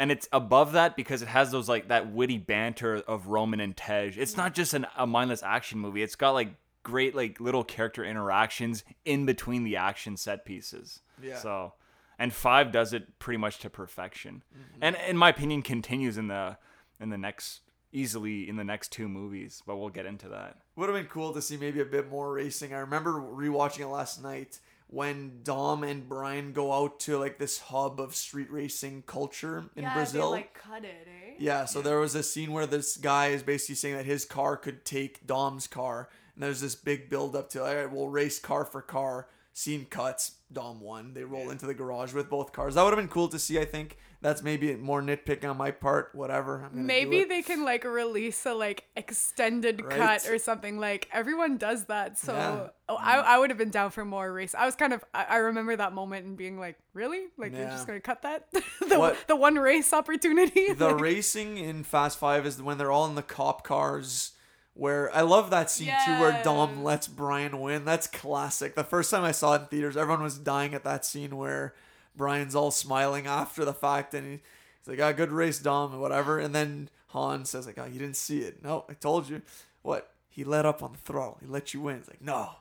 And it's above that because it has those like that witty banter of Roman and Tej. It's not just an, a mindless action movie. It's got like great like little character interactions in between the action set pieces. Yeah. So, and five does it pretty much to perfection, mm-hmm. and in my opinion continues in the in the next easily in the next two movies. But we'll get into that. Would have been cool to see maybe a bit more racing. I remember rewatching it last night. When Dom and Brian go out to like this hub of street racing culture in yeah, Brazil. Yeah, they like cut it, eh? Yeah, so yeah. There was a scene where this guy is basically saying that his car could take Dom's car. And there's this big build up to, all right, we'll race car for car. scene cuts. Dom won. They roll yeah. into the garage with both cars. That would have been cool to see, I think. That's maybe more nitpick on my part. Whatever. I'm gonna maybe they can like release a like extended right? cut or something. Like everyone does that. So yeah. oh, I I would have been down for more race. I was kind of I, I remember that moment and being like, really? Like yeah. you're just gonna cut that? the what? the one race opportunity. The like, racing in Fast Five is when they're all in the cop cars. Where I love that scene yes. too, where Dom lets Brian win. That's classic. The first time I saw it in theaters, everyone was dying at that scene where Brian's all smiling after the fact, and he's like, "Ah, oh, good race, Dom," and whatever. And then Han says, "Like, oh, you didn't see it. No, I told you. What? He let up on the throttle. He let you win." It's like, no.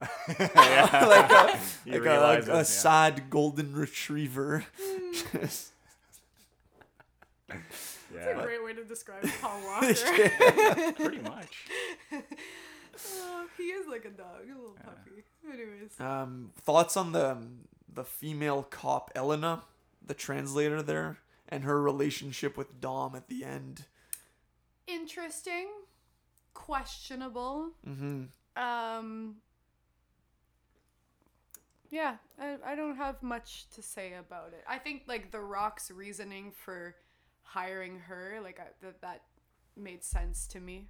yeah. like a, like a, like it, a yeah. sad golden retriever. Mm. Yeah. That's a great way to describe Paul Walker. yeah, pretty much. Oh, he is like a dog, a little yeah. puppy. Anyways. Um, thoughts on the the female cop Elena, the translator there, and her relationship with Dom at the end. Interesting, questionable. Mm-hmm. Um. Yeah, I I don't have much to say about it. I think like The Rock's reasoning for hiring her, like I, that that made sense to me.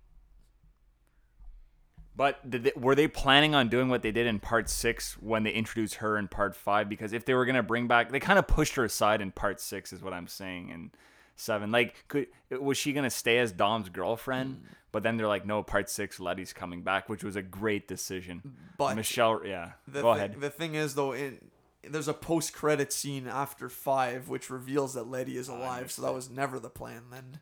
But did they, were they planning on doing what they did in part six when they introduced her in part five? Because if they were going to bring back, they kind of pushed her aside in part six is what I'm saying. And seven, like, could was she going to stay as Dom's girlfriend? Mm. But then they're like, no, part six, Letty's coming back, which was a great decision. But Michelle, yeah, the go thi- ahead. The thing is though, it there's a post-credit scene after five, which reveals that Letty is alive. So that was never the plan then.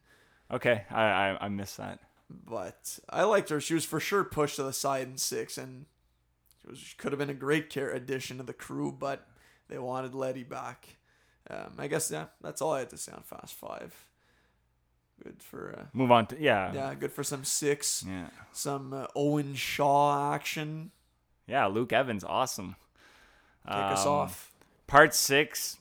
Okay. I, I, I missed that. But I liked her. She was for sure pushed to the side in six, and she was, she could have been a great care addition to the crew, but they wanted Letty back. Um, I guess, yeah, that's all I had to say on Fast Five. Good for... Uh, Move on to... Yeah. Yeah, good for some six. Yeah. Some uh, Owen Shaw action. Yeah, Luke Evans. Awesome. Kick us um, off. Part six.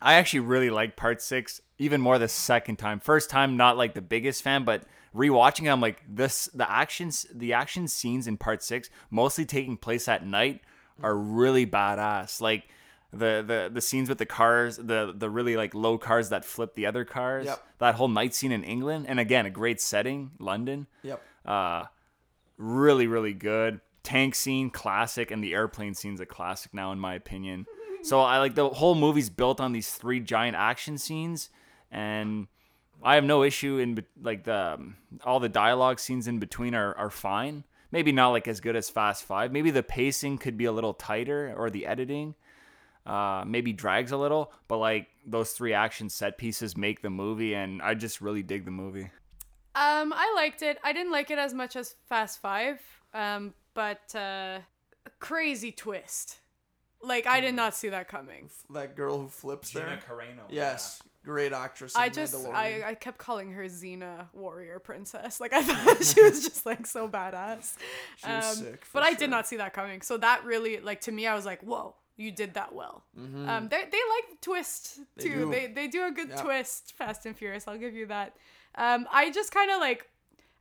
I actually really like part six even more the second time. First time, not like the biggest fan, but rewatching it, I'm like this. The actions, the action scenes in part six, mostly taking place at night, are really badass. Like the the, the scenes with the cars, the the really like low cars that flip the other cars. Yep. That whole night scene in England, and again, a great setting, London. Yep. Uh, really, really good. Tank scene, classic, and the airplane scene's a classic now, in my opinion. So I like the whole movie's built on these three giant action scenes, and I have no issue in like the um, all the dialogue scenes in between are are fine. Maybe not like as good as Fast Five. Maybe the pacing could be a little tighter, or the editing uh, maybe drags a little. But like those three action set pieces make the movie, and I just really dig the movie. Um, I liked it. I didn't like it as much as Fast Five. Um. But uh, a crazy twist. Like, I did not see that coming. That girl who flips Gina there? Carano. Yes. Yeah. Great actress. I just, I, I kept calling her Xena Warrior Princess. Like, I thought she was just, like, so badass. She um, was sick. But sure. I did not see that coming. So that really, like, to me, I was like, whoa, you did that well. Mm-hmm. Um, they, they like the twist, too. They do, they, they do a good yeah. twist, Fast and Furious. I'll give you that. Um, I just kind of, like,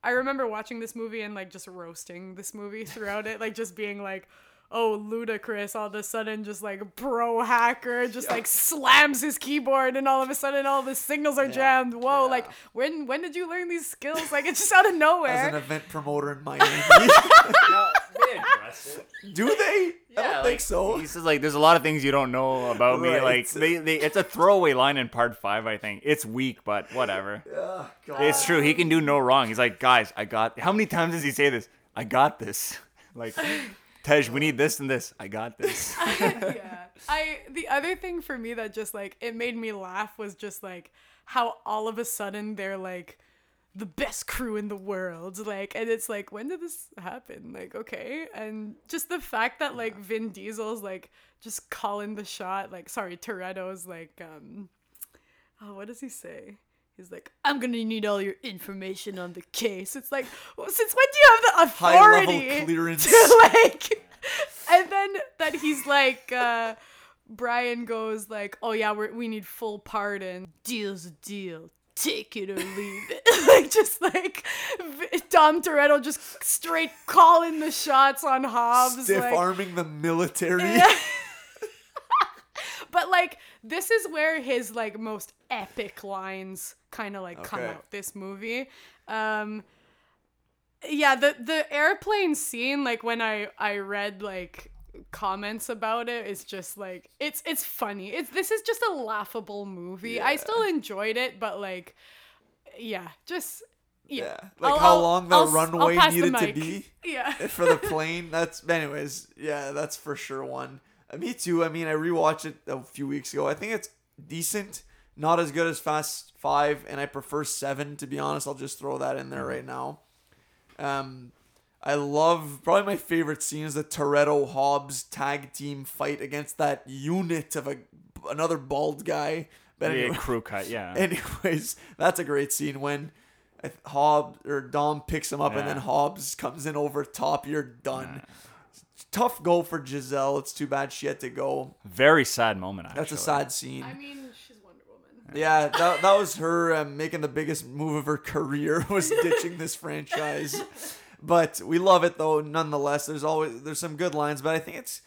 I remember watching this movie and, like, just roasting this movie throughout it. Like, just being like, oh, ludicrous. All of a sudden, just, like, pro-hacker just, yeah. like, slams his keyboard. And all of a sudden, all the signals are yeah. jammed. Whoa, yeah. like, when when did you learn these skills? Like, it's just out of nowhere. As an event promoter in Miami. No, they address it. Do they? Yeah, I don't like, think so. He says, like, there's a lot of things you don't know about right. me. Like, they, they, it's a throwaway line in part five, I think. It's weak, but whatever. Yeah, God. It's true. He can do no wrong. He's like, guys, I got... How many times does he say this? I got this. Like, Tej, we need this and this. I got this. yeah. I. The other thing for me that just, like, it made me laugh was just, like, how all of a sudden they're, like... the best crew in the world, like, and it's like, when did this happen? Like, okay. And just the fact that, like, Vin Diesel's, like, just calling the shot, like, sorry, Toretto's, like, um, oh, what does he say? He's like, I'm going to need all your information on the case. It's like, well, since when do you have the authority High level clearance. To, like, and then that he's like, uh, Brian goes, like, oh, yeah, we're, we need full pardon. Deal's a deal. take it or leave it. Like, just like Dom Toretto just straight calling the shots on Hobbs. Stiff like, arming the military. Yeah. But like, this is where his like most epic lines kind of like okay. come out this movie. Um, yeah, the, the airplane scene, like when I, I read like comments about it, is just like, it's, it's funny. It's, this is just a laughable movie. Yeah. I still enjoyed it, but like, yeah, just, yeah. yeah. Like I'll, how long the I'll, runway I'll needed the to be yeah. for the plane. That's anyways. Yeah, that's for sure one. Me too. I mean, I rewatched it a few weeks ago. I think it's decent. Not as good as Fast Five, and I prefer Seven, to be honest. I'll just throw that in there right now. Um, I love, probably my favorite scene is the Toretto-Hobbs tag team fight against that unit of a another bald guy. But anyway, yeah, crew cut, yeah. Anyways, that's a great scene when Hobbs or Dom picks him up yeah. and then Hobbs comes in over top. You're done. Yeah. Tough go for Giselle. It's too bad she had to go. Very sad moment, actually. That's a sad scene. I mean, she's Wonder Woman. Yeah, that, that was her um, making the biggest move of her career, was ditching this franchise. But we love it, though, nonetheless. There's always there's some good lines, but I think it's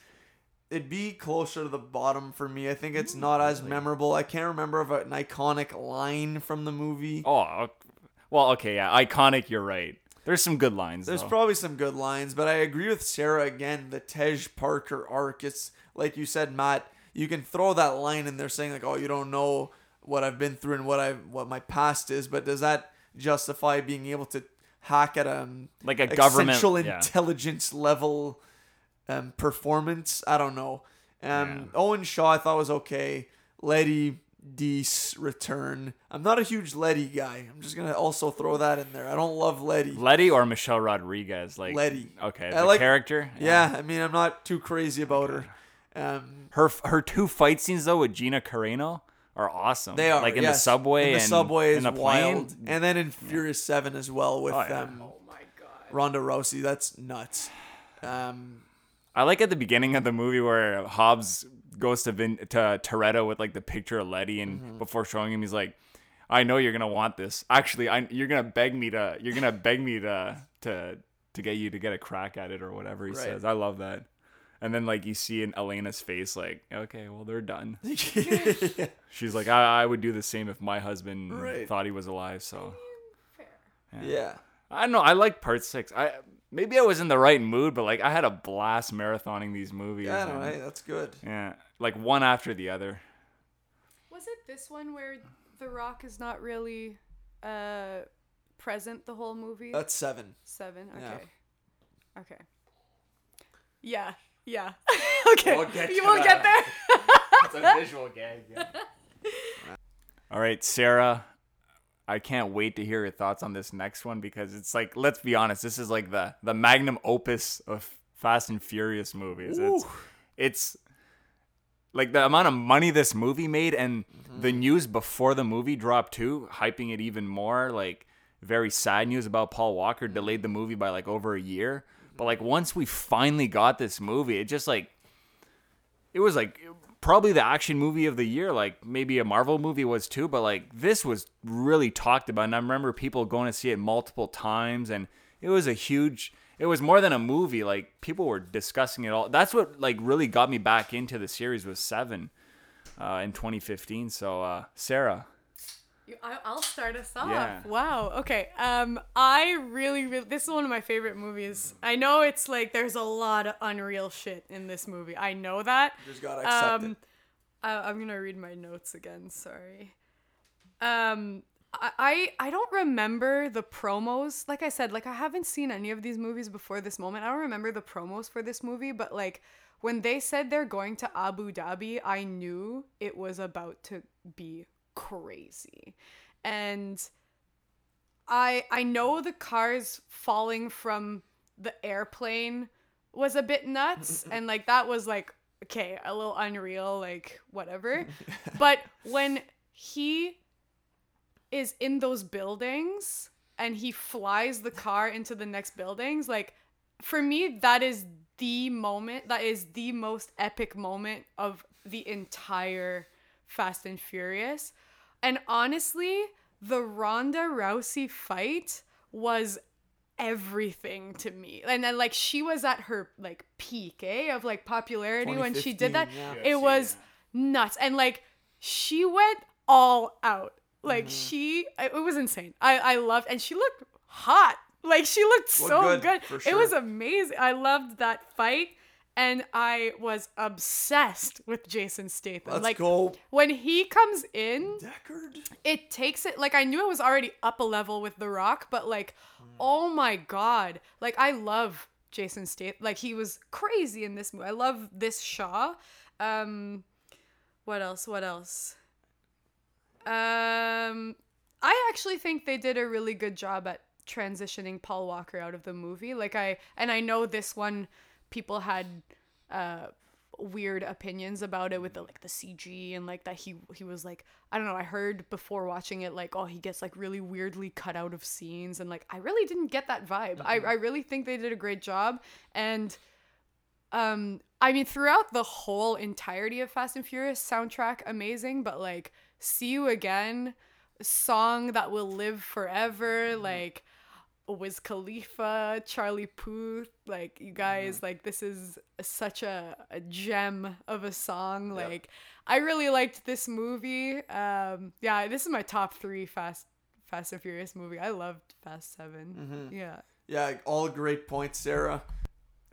it'd be closer to the bottom for me. I think it's Ooh, not really. as memorable. I can't remember of an iconic line from the movie. Oh, well, okay, yeah. Iconic, you're right. There's some good lines, There's though. probably some good lines, but I agree with Sarah again, the Tej Parker arc. It's, like you said, Matt, you can throw that line in there saying, like, oh, you don't know what I've been through and what I what my past is, but does that justify being able to hack at a, like a government central yeah. intelligence level um, performance? I don't know. Um, yeah. Owen Shaw I thought was okay. Letty... Deece return. I'm not a huge Letty guy. I'm just gonna also throw that in there. I don't love Letty. Letty or Michelle Rodriguez, like Letty. Okay, the like, character. Yeah. yeah, I mean, I'm not too crazy about her. Um, her her two fight scenes though with Gina Carano are awesome. They are like in yes. the subway. In the and, subway is in the wild. Plane. And then in Furious yeah. Seven as well with oh, yeah. um, oh my god, Ronda Rousey. That's nuts. Um, I like at the beginning of the movie where Hobbs goes to Vin to Toretto with like the picture of Letty, and mm-hmm. before showing him, he's like, "I know you're gonna want this. Actually, I you're gonna beg me to you're gonna beg me to to to get you to get a crack at it or whatever." He right. says, "I love that." And then like you see in Elena's face, like, "Okay, well they're done." yeah. She's like, I, "I would do the same if my husband right. thought he was alive." So, fair. Yeah. yeah, I don't know. I like part six. I. Maybe I was in the right mood, but like I had a blast marathoning these movies. Yeah, no, hey, that's good. Yeah, like one after the other. Was it this one where The Rock is not really uh, present the whole movie? That's seven. Seven. Okay. Yeah. Okay. Yeah. Yeah. okay. We'll get you won't that. get there. It's a visual gag. Yeah. All right, Sarah. I can't wait to hear your thoughts on this next one because it's like, let's be honest, this is like the, the magnum opus of Fast and Furious movies. It's, it's like the amount of money this movie made and mm-hmm. the news before the movie dropped too, hyping it even more. Like very sad news about Paul Walker delayed the movie by like over a year. But like once we finally got this movie, it just like, it was like... probably the action movie of the year, like maybe a Marvel movie was too, but like this was really talked about, and I remember people going to see it multiple times, and it was a huge, it was more than a movie, like people were discussing it all. That's what like really got me back into the series was Seven uh in twenty fifteen. So uh Sarah, I'll start us off. Yeah. Wow. Okay. Um, I really, really, this is one of my favorite movies. I know it's like, there's a lot of unreal shit in this movie. I know that. You just gotta accept um, it. I, I'm going to read my notes again. Sorry. Um, I, I, I don't remember the promos. Like I said, like I haven't seen any of these movies before this moment. I don't remember the promos for this movie, but like when they said they're going to Abu Dhabi, I knew it was about to be crazy. And I I know the cars falling from the airplane was a bit nuts and like that was like okay, a little unreal, like whatever. But when he is in those buildings and he flies the car into the next buildings, like for me that is the moment, that is the most epic moment of the entire Fast and Furious. And honestly, the Ronda Rousey fight was everything to me. And then, like, she was at her, like, peak, eh, of, like, popularity when she did that. Yeah. It was nuts. And, like, she went all out. Like, mm-hmm. she... It was insane. I, I loved... And she looked hot. Like, she looked so looked good. good. Sure. It was amazing. I loved that fight. And I was obsessed with Jason Statham. Let's like, go. When he comes in... Deckard. It takes it... Like, I knew it was already up a level with The Rock, but, like, mm. oh, my God. Like, I love Jason Statham. Like, he was crazy in this movie. I love this Shaw. Um, what else? What else? Um, I actually think they did a really good job at transitioning Paul Walker out of the movie. Like I, and I know this one, people had, uh, weird opinions about it with the, like the C G and like that he, he was like, I don't know. I heard before watching it, like, oh, he gets like really weirdly cut out of scenes. And like, I really didn't get that vibe. Mm-hmm. I, I really think they did a great job. And, um, I mean, throughout the whole entirety of Fast and Furious, soundtrack amazing, but like, See You Again, song that will live forever, mm-hmm. like Wiz Khalifa, Charlie Puth, like you guys, mm-hmm. like this is such a, a gem of a song. Yep. Like I really liked this movie. Um, yeah, this is my top three Fast Fast and Furious movie. I loved Fast Seven. Mm-hmm. Yeah. Yeah, all great points, Sarah.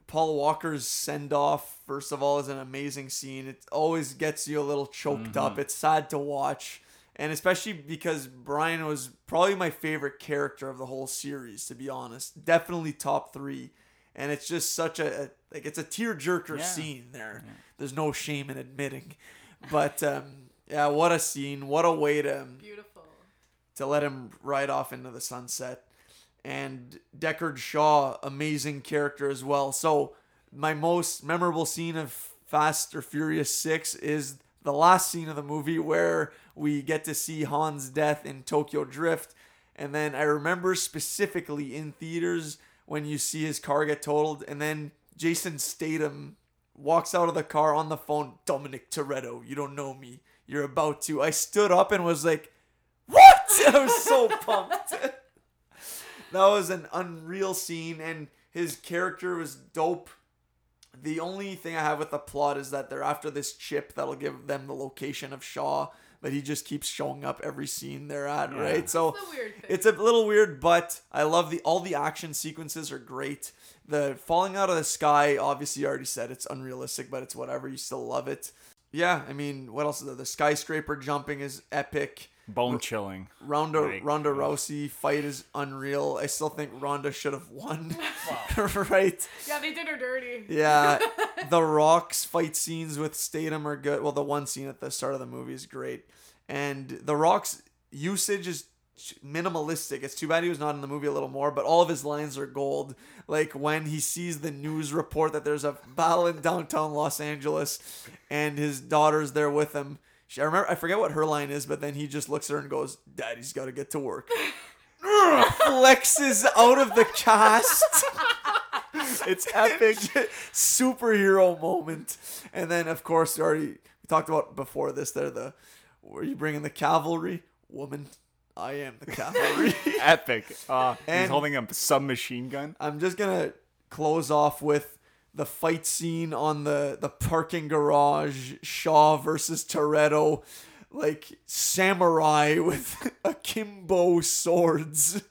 Paul Walker's send-off, first of all, is an amazing scene. It always gets you a little choked mm-hmm. up. It's sad to watch. And especially because Brian was probably my favorite character of the whole series, to be honest. Definitely top three. And it's just such a, a like, it's a tear-jerker yeah. scene there. Yeah. There's no shame in admitting. But, um, yeah, what a scene. What a way to... Beautiful. To let him ride off into the sunset. And Deckard Shaw, amazing character as well. So my most memorable scene of Fast or Furious six is the last scene of the movie where we get to see Han's death in Tokyo Drift. And then I remember specifically in theaters when you see his car get totaled and then Jason Statham walks out of the car on the phone, Dominic Toretto, you don't know me. You're about to. I stood up and was like, what? I was so pumped. That was an unreal scene, and his character was dope. The only thing I have with the plot is that they're after this chip that'll give them the location of Shaw, but he just keeps showing up every scene they're at, yeah. right? So it's a weird thing. It's a little weird, but I love the all the action sequences are great. The falling out of the sky, obviously, you already said it's unrealistic, but it's whatever. You still love it. Yeah, I mean, what else is there? The skyscraper jumping is epic. Bone chilling. Ronda like, Ronda Rousey fight is unreal. I still think Ronda should have won. Wow. Right? Yeah, they did her dirty. Yeah. The Rock's fight scenes with Statham are good. Well, the one scene at the start of the movie is great. And The Rock's usage is minimalistic. It's too bad he was not in the movie a little more, but all of his lines are gold. Like when he sees the news report that there's a battle in downtown Los Angeles and his daughter's there with him. I remember, I forget what her line is, but then he just looks at her and goes, Daddy's got to get to work. Flexes out of the cast. It's epic superhero moment. And then, of course, we already we talked about before this, there the, were you bringing the cavalry? Woman, I am the cavalry. Epic. Uh, he's holding a submachine gun. I'm just going to close off with the fight scene on the, the parking garage, Shaw versus Toretto, like samurai with akimbo swords.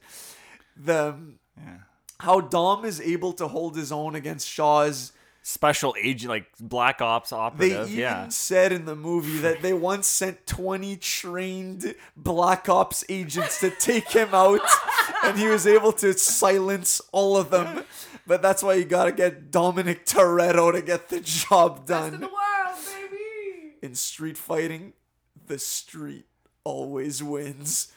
The yeah. How Dom is able to hold his own against Shaw's special agent, like black ops operative. They even yeah. said in the movie that they once sent twenty trained black ops agents to take him out, and he was able to silence all of them. But that's why you gotta get Dominic Toretto to get the job done. Best in the world, baby! In street fighting, the street always wins.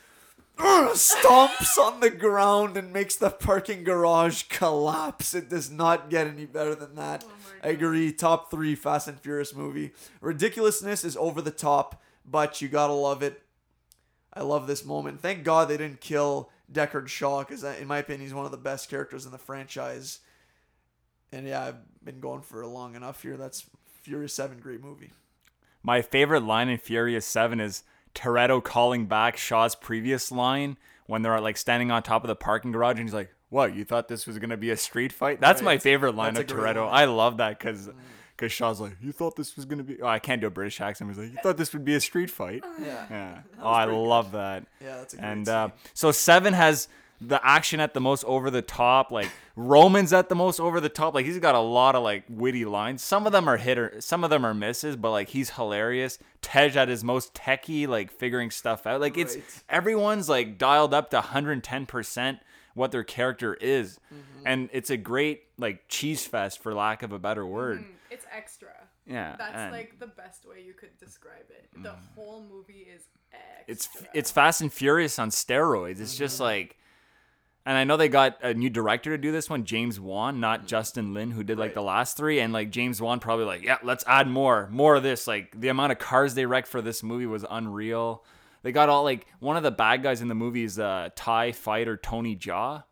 Urgh, stomps on the ground and makes the parking garage collapse. It does not get any better than that. Oh I agree. Top three Fast and Furious movie. Ridiculousness is over the top, but you gotta love it. I love this moment. Thank God they didn't kill Deckard Shaw, because in my opinion he's one of the best characters in the franchise. And yeah, I've been going for long enough here. That's Furious seven, great movie. My favorite line in Furious seven is Toretto calling back Shaw's previous line when they're like standing on top of the parking garage and he's like, what, you thought this was going to be a street fight? That's right. My favorite line That's of Toretto. Line. I love that because because Shaw's like, you thought this was going to be... Oh, I can't do a British accent. He's like, you thought this would be a street fight? Yeah. yeah. Oh, I love good. that. Yeah, that's a great And uh, so Seven has... the action at the most over the top, like Roman's at the most over the top. Like he's got a lot of like witty lines. Some of them are hitter, some of them are misses, but like he's hilarious. Tej at his most techie, like figuring stuff out. Like it's right. everyone's like dialed up to one hundred ten percent what their character is. Mm-hmm. And it's a great like cheese fest for lack of a better word. Mm, it's extra. Yeah. That's and, like the best way you could describe it. The mm. whole movie is extra. It's it's Fast and Furious on steroids. It's mm-hmm. just like And I know they got a new director to do this one, James Wan, not Justin Lin, who did like right. the last three. And like James Wan probably like, yeah, let's add more, more of this. Like the amount of cars they wrecked for this movie was unreal. They got all like one of the bad guys in the movie is uh, Thai fighter Tony Jaa,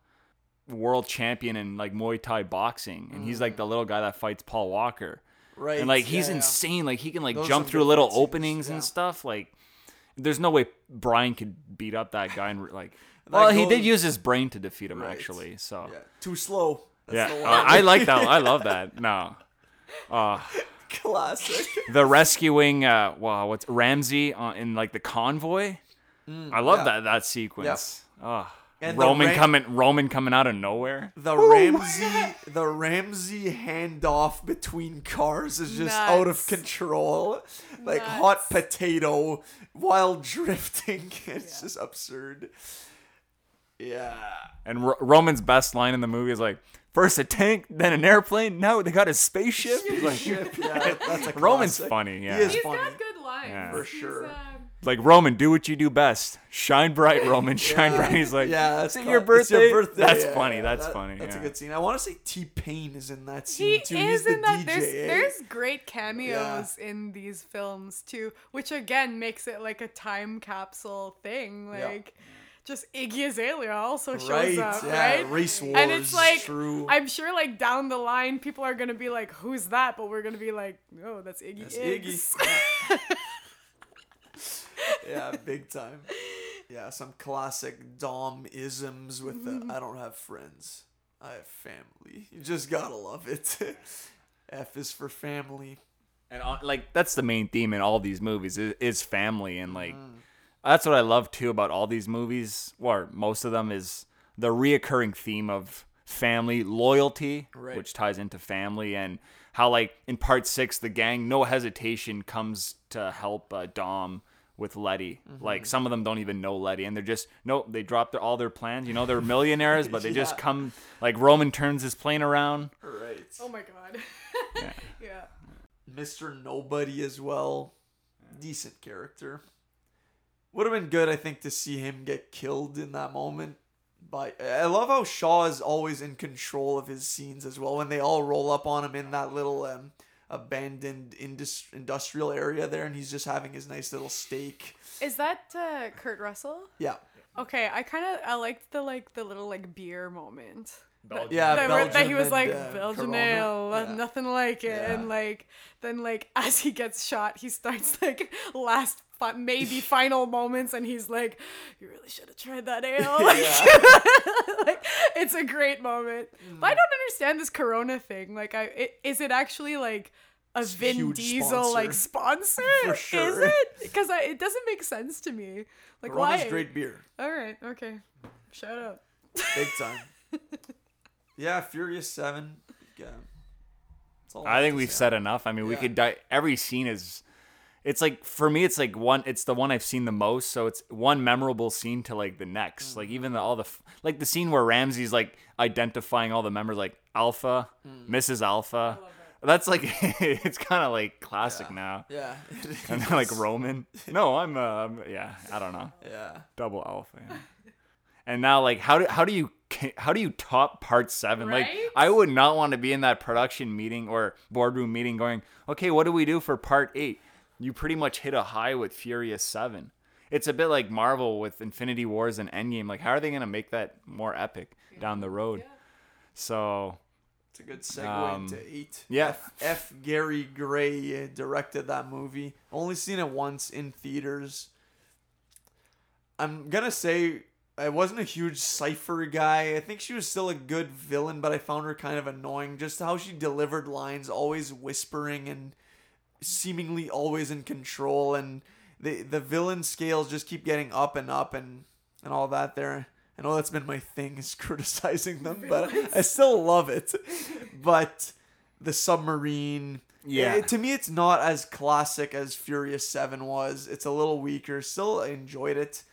world champion in like Muay Thai boxing, and mm. he's like the little guy that fights Paul Walker. Right. And like he's yeah, insane. Yeah. Like he can like Those jump through little scenes. openings yeah. and stuff. Like there's no way Brian could beat up that guy and like. Well, goes, he did use his brain to defeat him, right. actually. So yeah. Too slow. That's yeah, uh, I like that. I love that. No. Uh, Classic. The rescuing, uh, wow, what's Ramsey uh, in like the convoy? Mm, I love yeah. that that sequence. Yeah. Oh. And Roman Ram- coming, Roman coming out of nowhere. The Ooh, Ramsey, the Ramsey handoff between cars is just Nuts. out of control, like Nuts. hot potato while drifting. It's yeah. just absurd. Yeah. And Ro- Roman's best line in the movie is like, first a tank, then an airplane. Now they got a spaceship. Spaceship, yeah. That's a Roman's funny, yeah. He is He's funny. got good lines. Yeah. For sure. Uh... Like, Roman, do what you do best. Shine bright, Roman. Shine yeah. bright. He's like, yeah, that's is it your birthday? It's your birthday. That's yeah, funny. Yeah, that's that, funny. That's yeah. a good scene. I want to say T-Pain is in that scene, he too. He is He's in the that. D J. There's, there's great cameos yeah. in these films, too, which, again, makes it like a time capsule thing. Like... Yeah. Just Iggy Azalea also shows right, up, yeah, right? Race Wars, and it's like true. I'm sure, like down the line, people are gonna be like, "Who's that?" But we're gonna be like, "Oh, that's Iggy." That's Iggs. Iggy. yeah, big time. Yeah, some classic Dom isms with the "I don't have friends, I have family." You just gotta love it. F is for family, and like that's the main theme in all these movies is family and like. Mm. That's what I love, too, about all these movies, or most of them, is the reoccurring theme of family loyalty, right. which ties into family, and how, like, in part six, the gang, no hesitation, comes to help uh, Dom with Letty. Mm-hmm. Like, some of them don't even know Letty, and they're just, no, they drop their, all their plans. You know, they're millionaires, but they yeah. just come, like, Roman turns his plane around. Right. Oh, my God. yeah. yeah. Mister Nobody as well. Decent character. Would have been good, I think, to see him get killed in that moment. By I love how Shaw is always in control of his scenes as well. When they all roll up on him in that little um, abandoned industri- industrial area there, and he's just having his nice little steak. Is that uh, Kurt Russell? Yeah. Okay, I kind of I liked the like the little like beer moment. Belgium. Yeah, that, Belgium that he was and, like uh, Belgian ale, yeah. nothing like it, yeah. and like then like as he gets shot, he starts like last. But maybe final moments, and he's like, "You really should have tried that ale." Like, like, it's a great moment. Mm. But I don't understand this Corona thing. Like, I it, is it actually like a it's Vin Diesel sponsor. like sponsor? For sure. Is it? Because it doesn't make sense to me. Like, Corona's why? Great beer. All right. Okay. Shout out. Big time. yeah, Furious Seven. Yeah. I think we've said enough. I mean, yeah. we could die. Every scene is. It's like, for me, it's like one, it's the one I've seen the most. So it's one memorable scene to like the next, mm. like even the, all the, like the scene where Ramsey's like identifying all the members, like Alpha, mm. Missus Alpha. That. That's like, it's kind of like classic yeah. now. Yeah. And then like Roman. No, I'm, uh, yeah, I don't know. Yeah. Double Alpha. Yeah. And now like, how do, how do you, how do you top part seven? Right? Like I would not want to be in that production meeting or boardroom meeting going, okay, what do we do for part eight? You pretty much hit a high with Furious seven. It's a bit like Marvel with Infinity Wars and Endgame. Like, how are they going to make that more epic yeah. down the road? Yeah. So... It's a good segue um, into eight. Yeah. F. F. Gary Gray directed that movie. Only seen it once in theaters. I'm going to say I wasn't a huge Cypher guy. I think she was still a good villain, but I found her kind of annoying. Just how she delivered lines, always whispering and seemingly always in control. And the the villain scales just keep getting up and up and, and all that there. I know that's been my thing, is criticizing them, but I still love it. But the submarine... Yeah, it, to me, it's not as classic as Furious seven was. It's a little weaker. Still enjoyed it.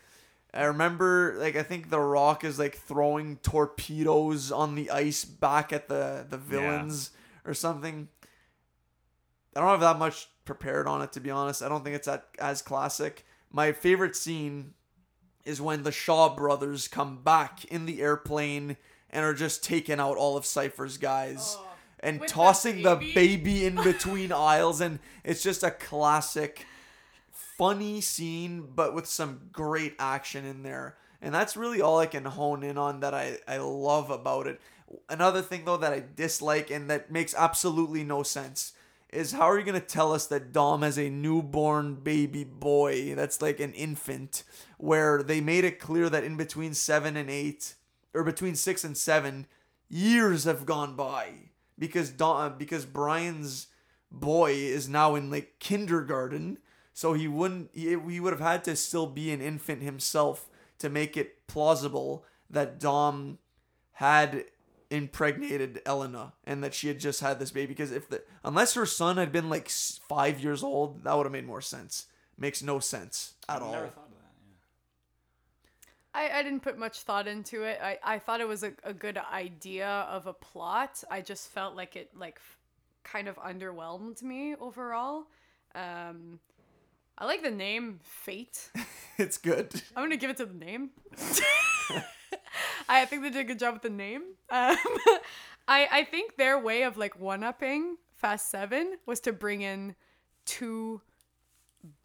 I remember, like, I think The Rock is, like, throwing torpedoes on the ice back at the, the villains yeah. or something. I don't have that much prepared on it, to be honest. I don't think it's that, as classic. My favorite scene is when the Shaw brothers come back in the airplane and are just taking out all of Cypher's guys. Oh. And with tossing the baby? the baby in between aisles. And it's just a classic, funny scene, but with some great action in there. And that's really all I can hone in on that I, I love about it. Another thing, though, that I dislike and that makes absolutely no sense is how are you going to tell us that Dom has a newborn baby boy that's like an infant, where they made it clear that in between seven and eight, or between six and seven, years have gone by. Because Don, because Brian's boy is now in like kindergarten, so he wouldn't he, he would have had to still be an infant himself to make it plausible that Dom had impregnated Elena and that she had just had this baby. Because if the unless her son had been like five years old, that would have made more sense. Makes no sense at all. I never thought of that. Yeah. I I didn't put much thought into it. I, I thought it was a, a good idea of a plot. I just felt like it like kind of underwhelmed me overall. Um, I like the name Fate. It's good. I'm gonna give it to the name. I think they did a good job with the name. Um, I I think their way of like one-upping Fast Seven was to bring in two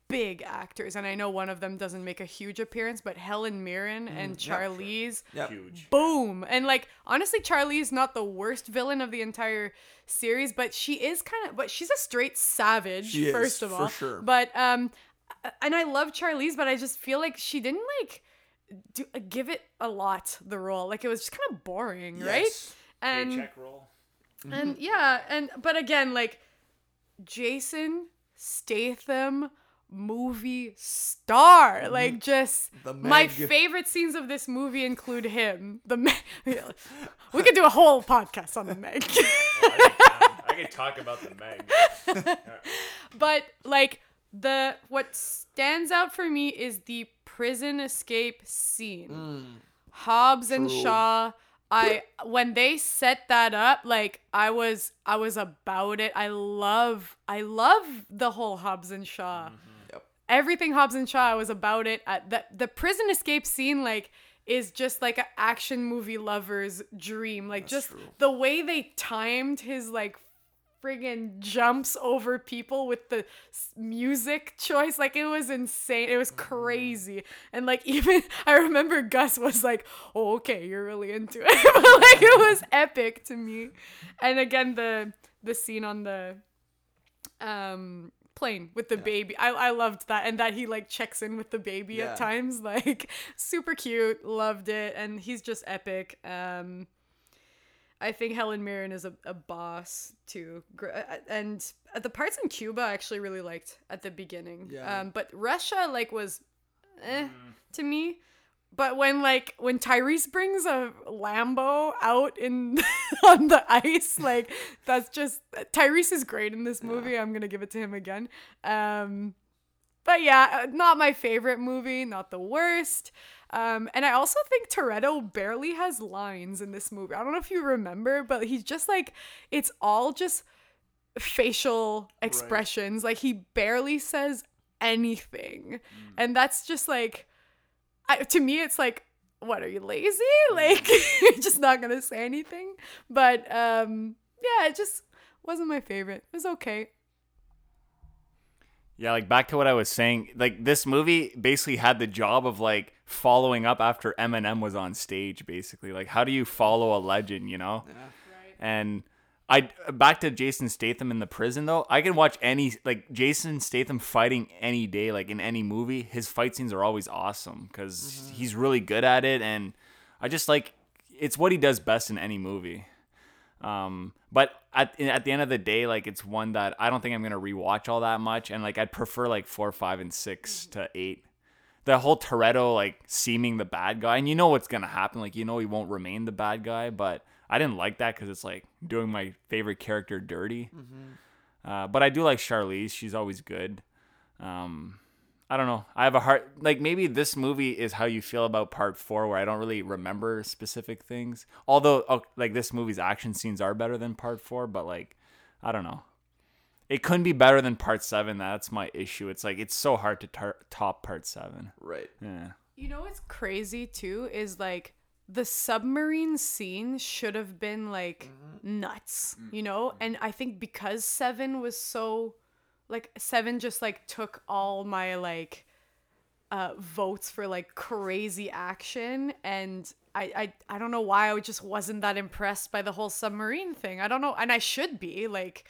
big actors, and I know one of them doesn't make a huge appearance, but Helen Mirren mm, and Charlize, yep. Huge. Boom. And like honestly, Charlize not the worst villain of the entire series, but she is kind of, but she's a straight savage. She first is, of all, for sure. But um, and I love Charlize, but I just feel like she didn't like do uh, give it a lot the role. Like it was just kind of boring, yes. Right? And paycheck role. And yeah, and but again, like Jason Statham. Movie star, like just my favorite scenes of this movie include him. The Meg. We could do a whole podcast on the Meg. Oh, I, I could talk about the Meg. But like the what stands out for me is the prison escape scene. Mm. Hobbs True. and Shaw. I when they set that up, like I was I was about it. I love I love the whole Hobbs and Shaw. Mm-hmm. Everything Hobbs and Shaw was about it. At the the prison escape scene, like, is just like an action movie lover's dream. Like, That's just true. The way they timed his like friggin' jumps over people with the music choice, like it was insane. It was crazy. And like even I remember Gus was like, "Oh, okay, you're really into it," but like it was epic to me. And again, the the scene on the um. plane with the yeah. baby. I I loved that, and that he like checks in with the baby yeah. at times, like super cute. Loved it, and he's just epic. Um, I think Helen Mirren is a, a boss too, and the parts in Cuba I actually really liked at the beginning. Yeah. Um, but Russia like was, eh, mm. to me. But when like when Tyrese brings a Lambo out in on the ice, like that's just Tyrese is great in this movie. Yeah. I'm gonna give it to him again. Um, but yeah, not my favorite movie, not the worst. Um, and I also think Toretto barely has lines in this movie. I don't know if you remember, but he's just like it's all just facial expressions. Right. Like he barely says anything, mm. and that's just like. I, to me, it's like, what, are you lazy? Like, you're just not going to say anything. But, um, yeah, it just wasn't my favorite. It was okay. Yeah, like, back to what I was saying. Like, this movie basically had the job of, like, following up after Eminem was on stage, basically. Like, how do you follow a legend, you know? Yeah. Right. And I back to Jason Statham in the prison though. I can watch any like Jason Statham fighting any day, like in any movie. His fight scenes are always awesome because mm-hmm. he's really good at it, and I just like it's what he does best in any movie. Um, but at at the end of the day, like it's one that I don't think I'm gonna rewatch all that much, and like I'd prefer like four, five, and six to eight. The whole Toretto like seeming the bad guy, and you know what's gonna happen. Like you know he won't remain the bad guy, but I didn't like that because it's like doing my favorite character dirty. Mm-hmm. Uh, but I do like Charlize; she's always good. Um, I don't know. I have a heart like maybe this movie is how you feel about part four, where I don't really remember specific things. Although oh, like this movie's action scenes are better than part four, but like I don't know. It couldn't be better than part seven. That's my issue. It's like it's so hard to tar- top part seven. Right. Yeah. You know what's crazy too is like the submarine scene should have been like nuts, you know? And I think because seven was so like seven just like took all my like uh, votes for like crazy action, and I, I I don't know why I just wasn't that impressed by the whole submarine thing. I don't know, and I should be like.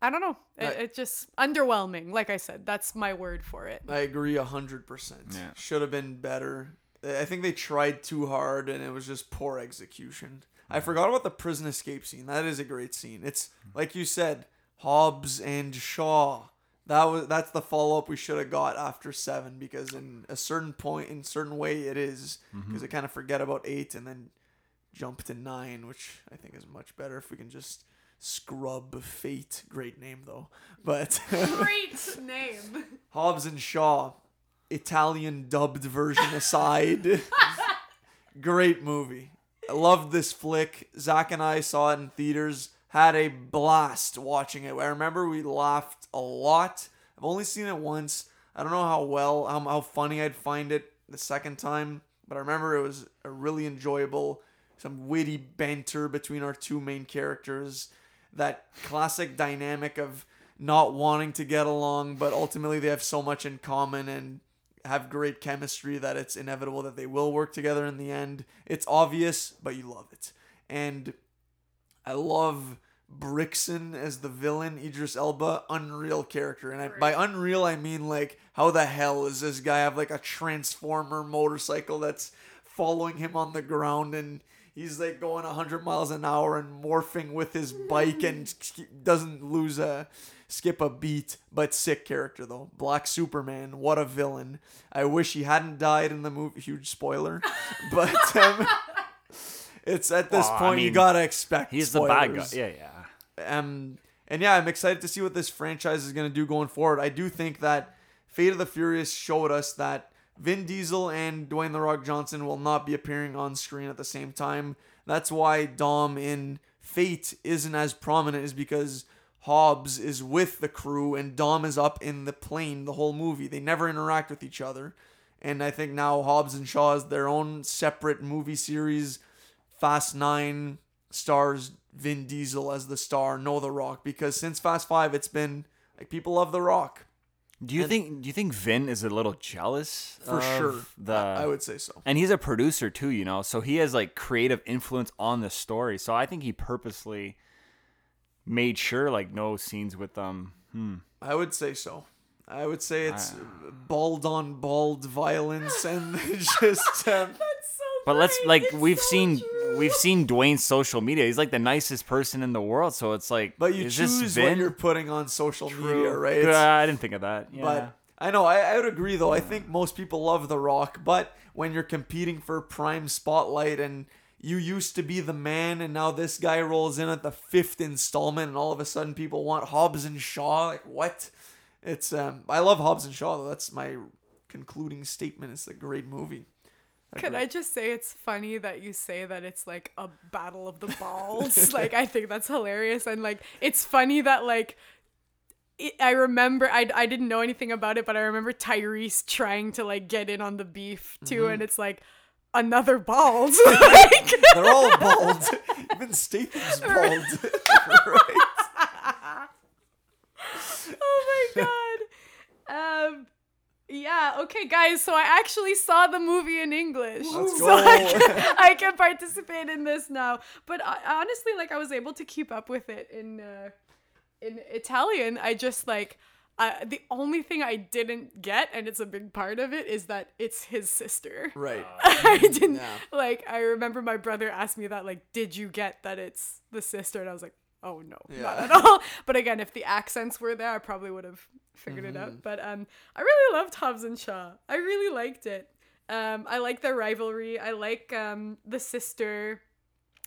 I don't know. It's it just underwhelming. Like I said, that's my word for it. I agree one hundred percent. Yeah. Should have been better. I think they tried too hard and it was just poor execution. Yeah. I forgot about the prison escape scene. That is a great scene. It's, like you said, Hobbs and Shaw. That was That's the follow-up we should have got after seven, because in a certain point, in a certain way it is, because mm-hmm. I kind of forget about eight and then jump to nine, which I think is much better if we can just... Scrub Fate, great name though, but great name. Hobbs and Shaw, Italian dubbed version aside, great movie. I loved this flick. Zach and I saw it in theaters, had a blast watching it. I remember we laughed a lot. I've only seen it once. I don't know how well um, how funny I'd find it the second time, but I remember it was a really enjoyable, some witty banter between our two main characters. That classic dynamic of not wanting to get along, but ultimately they have so much in common and have great chemistry that it's inevitable that they will work together in the end. It's obvious, but you love it. And I love Brixen as the villain, Idris Elba, unreal character. And I, by unreal, I mean like, how the hell is this guy have like a transformer motorcycle that's following him on the ground, and he's like going one hundred miles an hour and morphing with his bike and doesn't lose a skip a beat. But sick character though. Black Superman, what a villain. I wish he hadn't died in the movie. Huge spoiler. But um, it's at this well, point I mean, you gotta expect he's spoilers. The bad guy. Yeah, yeah. Um, and yeah, I'm excited to see what this franchise is gonna do going forward. I do think that Fate of the Furious showed us that Vin Diesel and Dwayne The Rock Johnson will not be appearing on screen at the same time. That's why Dom in Fate isn't as prominent, is because Hobbs is with the crew and Dom is up in the plane the whole movie. They never interact with each other. And I think now Hobbs and Shaw is their own separate movie series. Fast nine stars Vin Diesel as the star, no The Rock. Because since Fast five, it's been like people love The Rock. Do you and think do you think Vin is a little jealous? For sure. The, I would say so. And he's a producer too, you know, so he has like creative influence on the story. So I think he purposely made sure like no scenes with them. Hmm. I would say so. I would say it's uh, bald on bald violence and just um, that's so But great. let's like it's we've so seen true. we've seen Dwayne's social media. He's like the nicest person in the world, so it's like But you is choose this what you're putting on social true. media, right? Uh, I didn't think of that. Yeah. But I know I, I would agree though. Yeah. I think most people love The Rock, but when you're competing for prime spotlight and you used to be the man and now this guy rolls in at the fifth installment and all of a sudden people want Hobbs and Shaw, like what? It's um I love Hobbs and Shaw though. That's my concluding statement. It's a great movie. Could I just say it's funny that you say that it's like a battle of the balls? Like, I think that's hilarious. And like, it's funny that like, it, I remember, I, I didn't know anything about it, but I remember Tyrese trying to like get in on the beef too. Mm-hmm. And it's like another balls. Like, they're all bald. Even Statham's bald. Right. Oh my God. Um, Yeah, okay, guys, so I actually saw the movie in English. Let's go. So I can, I can participate in this now. But uh, honestly, like, I was able to keep up with it in uh, in Italian. I just, like, uh, the only thing I didn't get, and it's a big part of it, is that it's his sister. Right. I didn't, yeah. like, I remember my brother asked me that, like, did you get that it's the sister? And I was like, oh, no, yeah. not at all. But again, if the accents were there, I probably would have figured mm-hmm. it out. But um, I really loved Hobbs and Shaw. I really liked it. Um, I like their rivalry. I like um the sister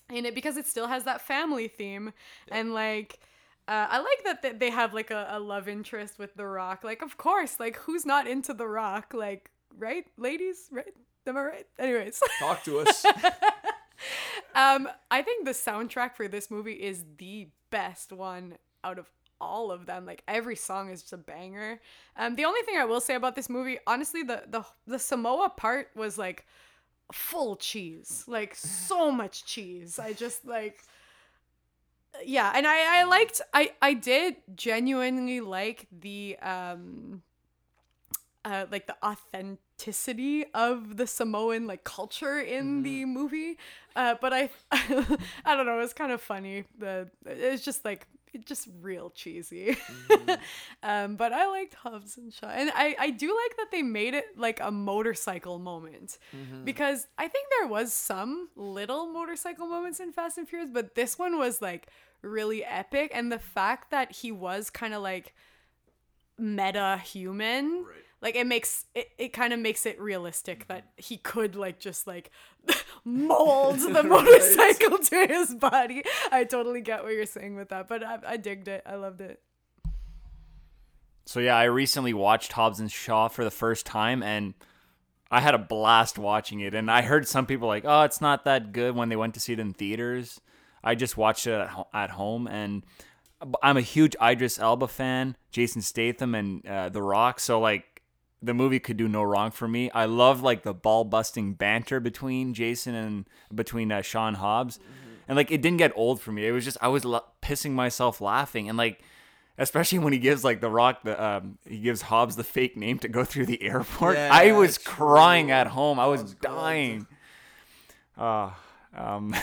in it because it still has that family theme. Yeah. And, like, uh, I like that they have, like, a, a love interest with The Rock. Like, of course, like, who's not into The Rock? Like, right, ladies? Right? Am I right? Anyways. Talk to us. Um, I think the soundtrack for this movie is the best one out of all of them. Like, every song is just a banger. Um, the only thing I will say about this movie, honestly, the the the Samoa part was, like, full cheese. Like, so much cheese. I just, like, yeah. And I, I liked, I, I did genuinely like the, um, uh, like, the authentic. authenticity of the Samoan, like, culture in mm. the movie, uh but I I don't know, it was kind of funny. The it's just like it's just real cheesy. mm. Um but I liked Hobbs and Shaw, and I I do like that they made it like a motorcycle moment, mm-hmm. because I think there was some little motorcycle moments in Fast and Furious, but this one was, like, really epic. And the fact that he was kind of, like, meta human, right. like, it makes it, it kind of makes it realistic that he could, like, just, like, mold the motorcycle right. to his body. I totally get what you're saying with that, but I, I digged it. I loved it. So yeah, I recently watched Hobbs and Shaw for the first time, and I had a blast watching it. And I heard some people like, oh, it's not that good when they went to see it in theaters. I just watched it at, ho- at home, and I'm a huge Idris Elba fan, Jason Statham, and uh, The Rock. So, like, the movie could do no wrong for me. I love, like, the ball-busting banter between Jason and between uh, Shaw and Hobbs. Mm-hmm. And, like, it didn't get old for me. It was just, I was la- pissing myself laughing. And, like, especially when he gives, like, The Rock, the um, he gives Hobbs the fake name to go through the airport. Yeah, I was true. crying at home. I was, was dying. Oh, um,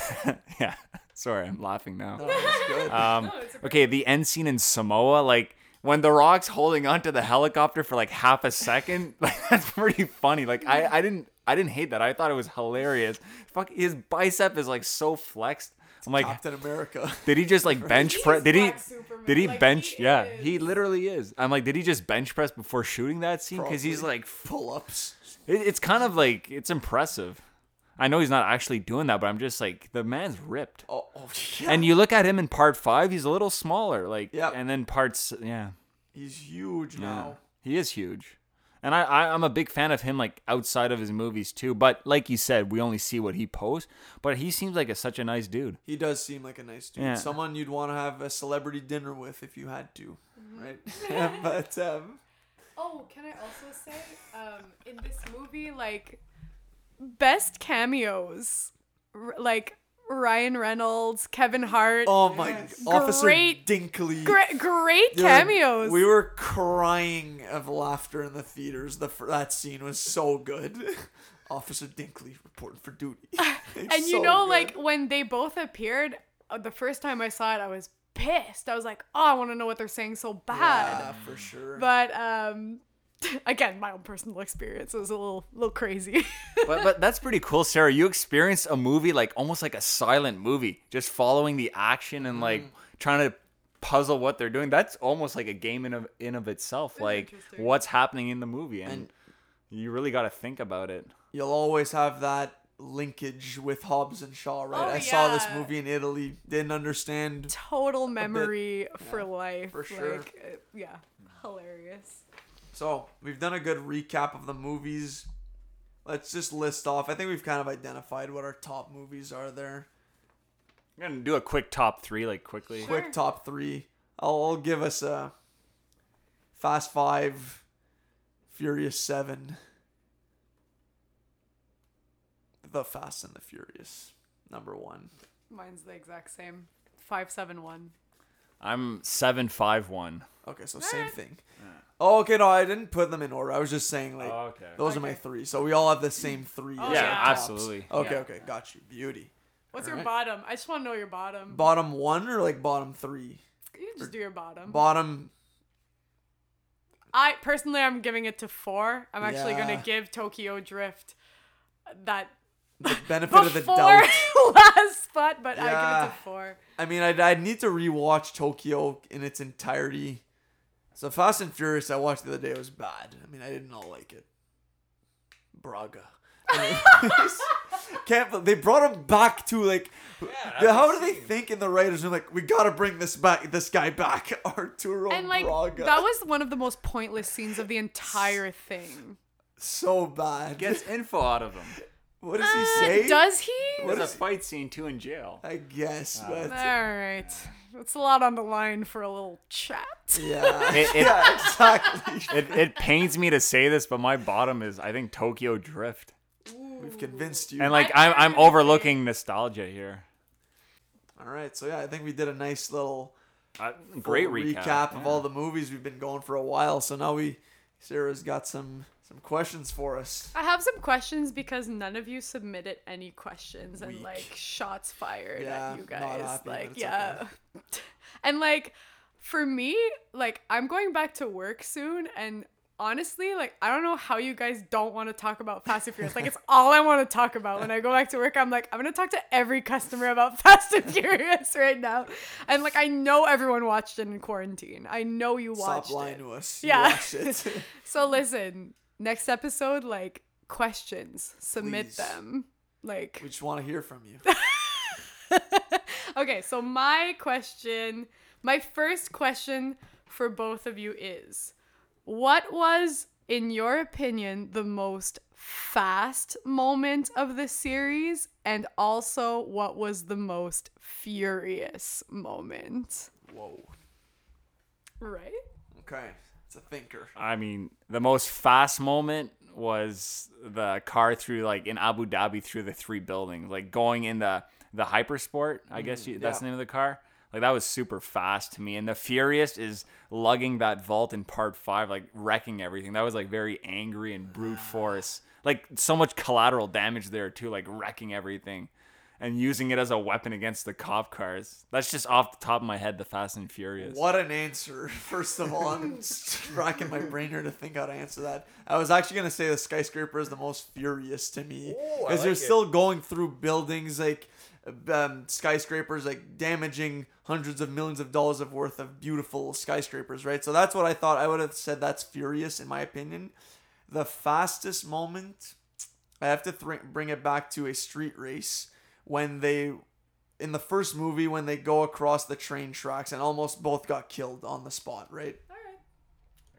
yeah. Sorry, I'm laughing now. No, that's good. Um, no, it's okay. okay, the end scene in Samoa, like, when The Rock's holding onto the helicopter for, like, half a second, like, that's pretty funny. Like, I, I didn't I didn't hate that. I thought it was hilarious. Fuck, his bicep is, like, so flexed. I'm like, Captain America. Did he just, like, bench press? Did he? Superman. Did he like, bench? He yeah, is. He literally is. I'm like, did he just bench press before shooting that scene? Because he's like pull ups. It, it's kind of like it's impressive. I know he's not actually doing that, but I'm just like, the man's ripped. Oh, oh yeah. And you look at him in part five, he's a little smaller. Like, yep. And then parts, yeah. He's huge yeah. now. He is huge. And I, I, I'm a big fan of him, like, outside of his movies, too. But like you said, we only see what he posts. But he seems like a, such a nice dude. He does seem like a nice dude. Yeah. Someone you'd want to have a celebrity dinner with if you had to, right? But, um... Oh, can I also say, um, in this movie, like... best cameos, R- like Ryan Reynolds, Kevin Hart. Oh my, yes. Officer great, Dinkley. Gra- great cameos. Dude, we were crying of laughter in the theaters. The that scene was so good. Officer Dinkley reporting for duty. And so you know, good. Like when they both appeared, uh, the first time I saw it, I was pissed. I was like, oh, I want to know what they're saying so bad. Yeah, for sure. But um. Again, my own personal experience was a little, little crazy. but but that's pretty cool, Sarah. You experienced a movie like almost like a silent movie, just following the action and like mm. trying to puzzle what they're doing. That's almost like a game in of in of itself. It's like what's happening in the movie, and, and you really got to think about it. You'll always have that linkage with Hobbs and Shaw, right? Oh, I yeah. saw this movie in Italy, didn't understand. Total memory for yeah, life, for sure. Like, uh, yeah, hilarious. So, we've done a good recap of the movies. Let's just list off. I think we've kind of identified what our top movies are there. I'm going to do a quick top three, like, quickly. Sure. Quick top three. I'll, I'll give us a Fast Five, Furious Seven, The Fast and the Furious, number one. Mine's the exact same. Five, seven, one. I'm seven five one. Okay, so same thing. Oh, okay, no, I didn't put them in order. I was just saying, like, oh, okay. those okay. are my three. So we all have the same three. Oh, yeah, yeah, absolutely. Okay, yeah. okay, got you. Beauty. What's all your right. bottom? I just want to know your bottom. Bottom one or, like, bottom three? You can just or do your bottom. Bottom. I, personally, I'm giving it to four. I'm actually yeah. going to give Tokyo Drift that... the benefit of the doubt. Last spot, but yeah. I give it to four. I mean, I'd, I'd need to rewatch Tokyo in its entirety. So Fast and Furious I watched the other day, it was bad. I mean, I didn't all like it. Braga. I mean, can't they brought him back to like yeah, how do they think in the writers room, like, we gotta bring this back this guy back, Arturo and, like, Braga. That was one of the most pointless scenes of the entire thing. So bad. Gets info out of him. What does uh, he say? Does he? What There's is a fight scene too in jail. I guess. Uh, but... All right. That's a lot on the line for a little chat. Yeah. it, it, yeah, exactly. It, it pains me to say this, but my bottom is, I think, Tokyo Drift. Ooh. We've convinced you. And, like, I'm, I'm overlooking nostalgia here. All right. So, yeah, I think we did a nice little uh, great recap, recap of yeah. all the movies we've been going for a while. So now we, Sarah's got some... Some questions for us. I have some questions because none of you submitted any questions. Weak. And, like, shots fired yeah, at you guys. Not happy, like, yeah. Okay. And, like, for me, like, I'm going back to work soon, and honestly, like, I don't know how you guys don't want to talk about Fast and Furious. Like, it's all I want to talk about. When I go back to work, I'm like, I'm going to talk to every customer about Fast and Furious right now. And, like, I know everyone watched it in quarantine. I know you watched it. Stop lying to us. Yeah. You watched it. So, listen. Next episode, like, questions. Submit Please. them. Like, we just want to hear from you. Okay, so my question, my first question for both of you is, what was, in your opinion, the most fast moment of the series? And also, what was the most furious moment? Whoa. Right? Okay. It's a thinker. I mean, the most fast moment was the car through, like, in Abu Dhabi through the three buildings, like going in the, the Hypersport, I mm, guess you, that's yeah. the name of the car. Like, that was super fast to me. And the furious is lugging that vault in part five, like wrecking everything. That was, like, very angry and brute force. Like, so much collateral damage there too, like wrecking everything and using it as a weapon against the cop cars. That's just off the top of my head, the Fast and Furious. What an answer. First of all, I'm racking my brain here to think how to answer that. I was actually going to say the skyscraper is the most furious to me. Because like you're it. still going through buildings, like um, skyscrapers, like damaging hundreds of millions of dollars of worth of beautiful skyscrapers, right? So that's what I thought. I would have said that's furious, in my opinion. The fastest moment, I have to th- bring it back to a street race. When they, in the first movie, when they go across the train tracks and almost both got killed on the spot, right? All right.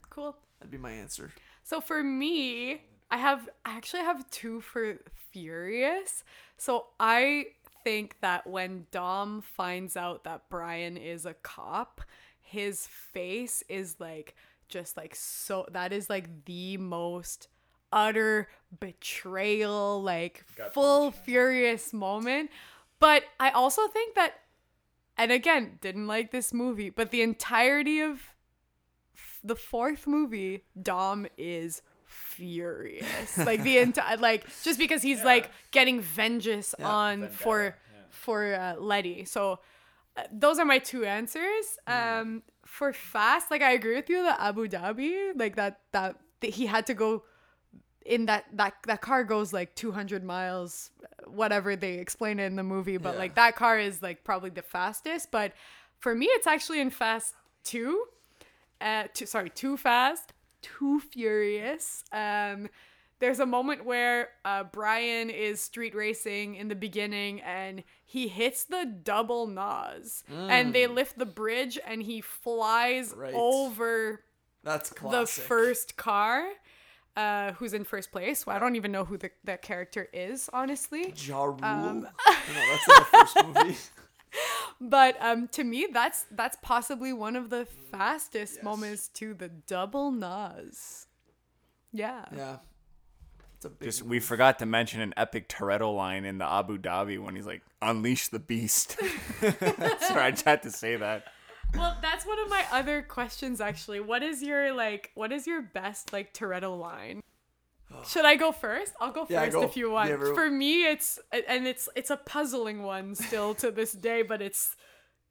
Cool. That'd be my answer. So for me, I have, I actually have two for furious. So I think that when Dom finds out that Brian is a cop, his face is like, just like, so, that is like the most utter betrayal, like, Got full betrayal. furious moment. But I also think that, and again, didn't like this movie, but the entirety of f- the fourth movie, Dom is furious. Like, the entire, like, just because he's yeah. like getting vengeance yeah, on for yeah. for uh, Letty. So uh, those are my two answers. Mm. Um, for fast, like, I agree with you, the Abu Dhabi, like that that th- he had to go. In that, that that car goes like two hundred miles, whatever they explain it in the movie, but yeah. like that car is like probably the fastest. But for me, it's actually in Fast two, uh, two sorry, Too Fast, Too Furious. Um, there's a moment where uh, Brian is street racing in the beginning and he hits the double Nas mm. and they lift the bridge and he flies right. over That's classic. the first car. Uh, who's in first place. Well, I don't even know who the, the character is, honestly. Ja Rule. Um, no, that's not the first movie. But um, to me, that's that's possibly one of the fastest yes. moments to the double Nas. Yeah. Yeah. It's a big Just move. We forgot to mention an epic Toretto line in the Abu Dhabi when he's like, unleash the beast. Sorry, I had to say that. Well, that's one of my other questions, actually. What is your, like, what is your best, like, Toretto line? Should I go first? I'll go first yeah, go. if you want. Yeah, everyone... For me, it's, and it's it's a puzzling one still to this day, but it's,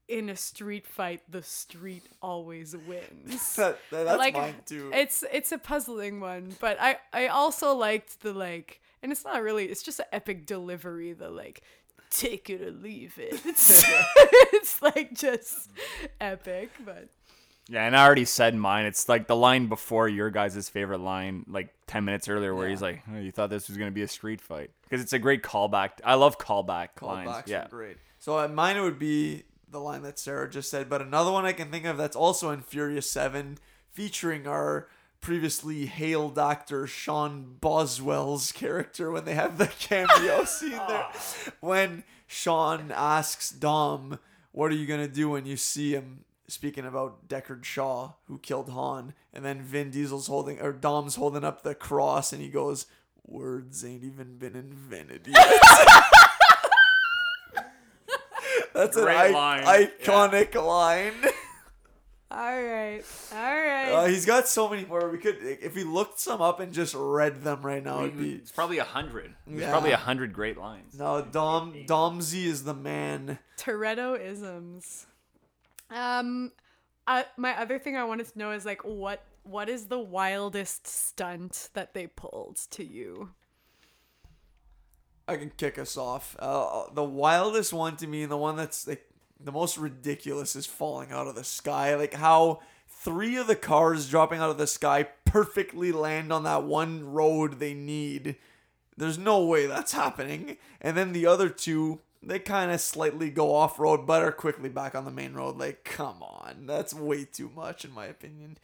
in a street fight, the street always wins. that, that, that's like, mine too. It's, it's a puzzling one, but I, I also liked the, like, and it's not really, it's just an epic delivery, the, like, take it or leave it. It's, it's like, just epic, but... Yeah, and I already said mine. It's like the line before your guys' favorite line, like ten minutes earlier, where yeah. he's like, oh, you thought this was going to be a street fight. Because it's a great callback. I love callback Callbacks lines. Callbacks yeah. are great. So uh, mine would be the line that Sarah just said, but another one I can think of that's also in Furious seven, featuring our previously hail Doctor Sean Boswell's character when they have the cameo scene there. When Sean asks Dom, what are you going to do when you see him? Speaking about Deckard Shaw, who killed Han, and then Vin Diesel's holding, or Dom's holding up the cross, and he goes, words ain't even been invented yet. That's Great an line. I- iconic yeah. line. All right. All right. Uh, he's got so many more. We could, if we looked some up and just read them right now, it'd be... It's probably a hundred. There's yeah. probably a hundred great lines. No, Dom, Domzy is the man. Toretto-isms. Um, uh, my other thing I wanted to know is, like, what what is the wildest stunt that they pulled to you? I can kick us off. Uh, the wildest one to me, and the one that's like the most ridiculous, is falling out of the sky. Like how three of the cars dropping out of the sky perfectly land on that one road they need. There's no way that's happening. And then the other two, they kind of slightly go off-road, but are quickly back on the main road. Like, come on. That's way too much, in my opinion.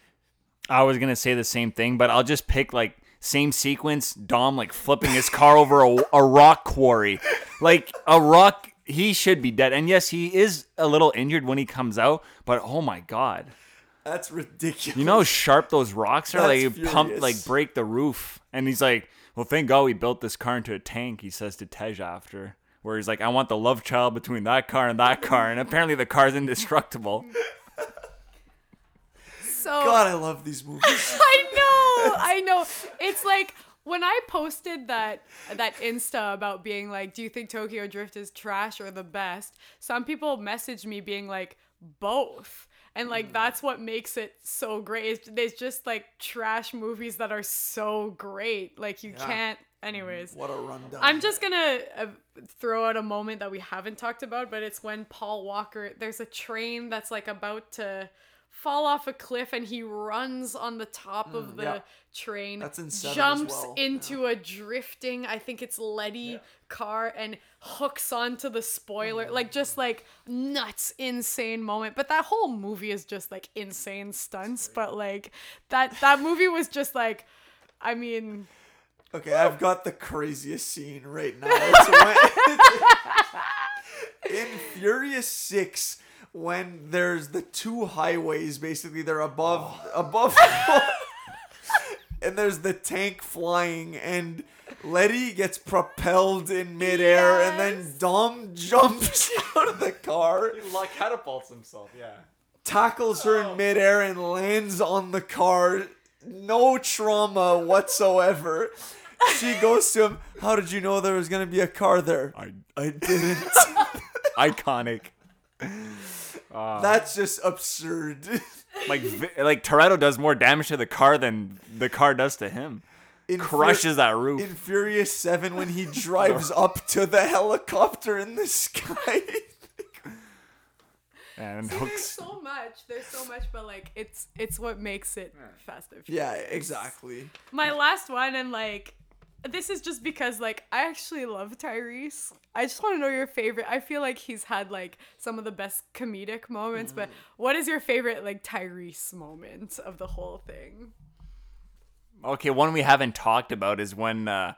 I was going to say the same thing, but I'll just pick, like, same sequence. Dom, like, flipping his car over a, a rock quarry. Like, a rock, he should be dead. And, yes, he is a little injured when he comes out, but, oh, my God. That's ridiculous. You know how sharp those rocks are? That's like, you furious. Pump, like, break the roof. And he's like, well, thank God we built this car into a tank, he says to Tej after. Where he's like, I want the love child between that car and that car. And apparently the car's indestructible. So God, I love these movies. I know. I know. It's like when I posted that that Insta about being like, do you think Tokyo Drift is trash or the best? Some people messaged me being like, both. And like, mm. that's what makes it so great. There's just like trash movies that are so great. Like you yeah. can't. Anyways, what a rundown. I'm just going to throw out a moment that we haven't talked about, but it's when Paul Walker, there's a train that's like about to fall off a cliff and he runs on the top mm, of the yeah. train, that's in seven jumps as well. into yeah. a drifting, I think it's Letty yeah. car, and hooks onto the spoiler. Mm. Like just like nuts, insane moment. But that whole movie is just like insane stunts. But like that, that movie was just like, I mean... Okay, I've got the craziest scene right now. It's when, in Furious six, when there's the two highways, basically, they're above... Oh. above, and there's the tank flying, and Letty gets propelled in midair, yes. and then Dom jumps out of the car. He like catapults himself, yeah. Tackles her oh. in midair and lands on the car. No trauma whatsoever. She goes to him, how did you know there was going to be a car there? I, I didn't. Iconic. Uh, That's just absurd. Like, like Toretto does more damage to the car than the car does to him. In Crushes Fur- that roof. In Furious seven, when he drives up to the helicopter in the sky. And See, there's so much, there's so much, but like it's it's what makes it Fast and Furious. Yeah, exactly. My last one, and like this is just because like I actually love Tyrese. I just want to know your favorite. I feel like he's had like some of the best comedic moments, mm. but what is your favorite like Tyrese moment of the whole thing? Okay, one we haven't talked about is when uh,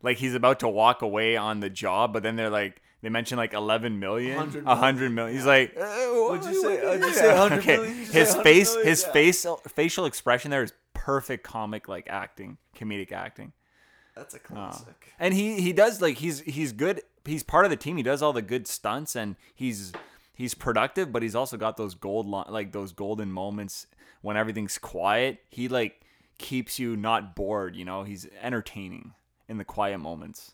like he's about to walk away on the job, but then they're like. They mentioned like eleven million, one hundred million. one hundred million. He's yeah. like, what'd you say? What'd you say one hundred okay. million? You his say face, million? his yeah. face, facial expression there is perfect comic like acting, comedic acting. That's a classic. Uh, and he, he does like he's he's good. He's part of the team. He does all the good stunts and he's he's productive, but he's also got those gold like those golden moments when everything's quiet. He like keeps you not bored, you know. He's entertaining in the quiet moments.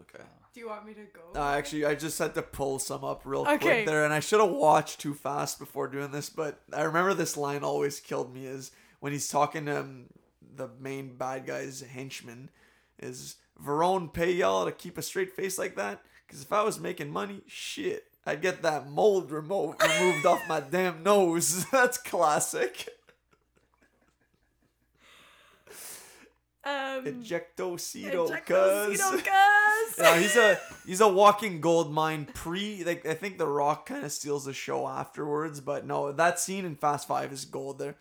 Okay. Do you want me to go? Uh, actually, I just had to pull some up real okay. quick there, and I should have watched Too Fast before doing this, but I remember this line always killed me is when he's talking to um, the main bad guy's henchman is, Verone pay y'all to keep a straight face like that? Because if I was making money, shit, I'd get that mold remote removed off my damn nose. That's classic. Um, Ejectocito, cuz. Yeah, he's a he's a walking gold mine. Pre, like I think The Rock kind of steals the show afterwards, but no, that scene in Fast Five is gold. There,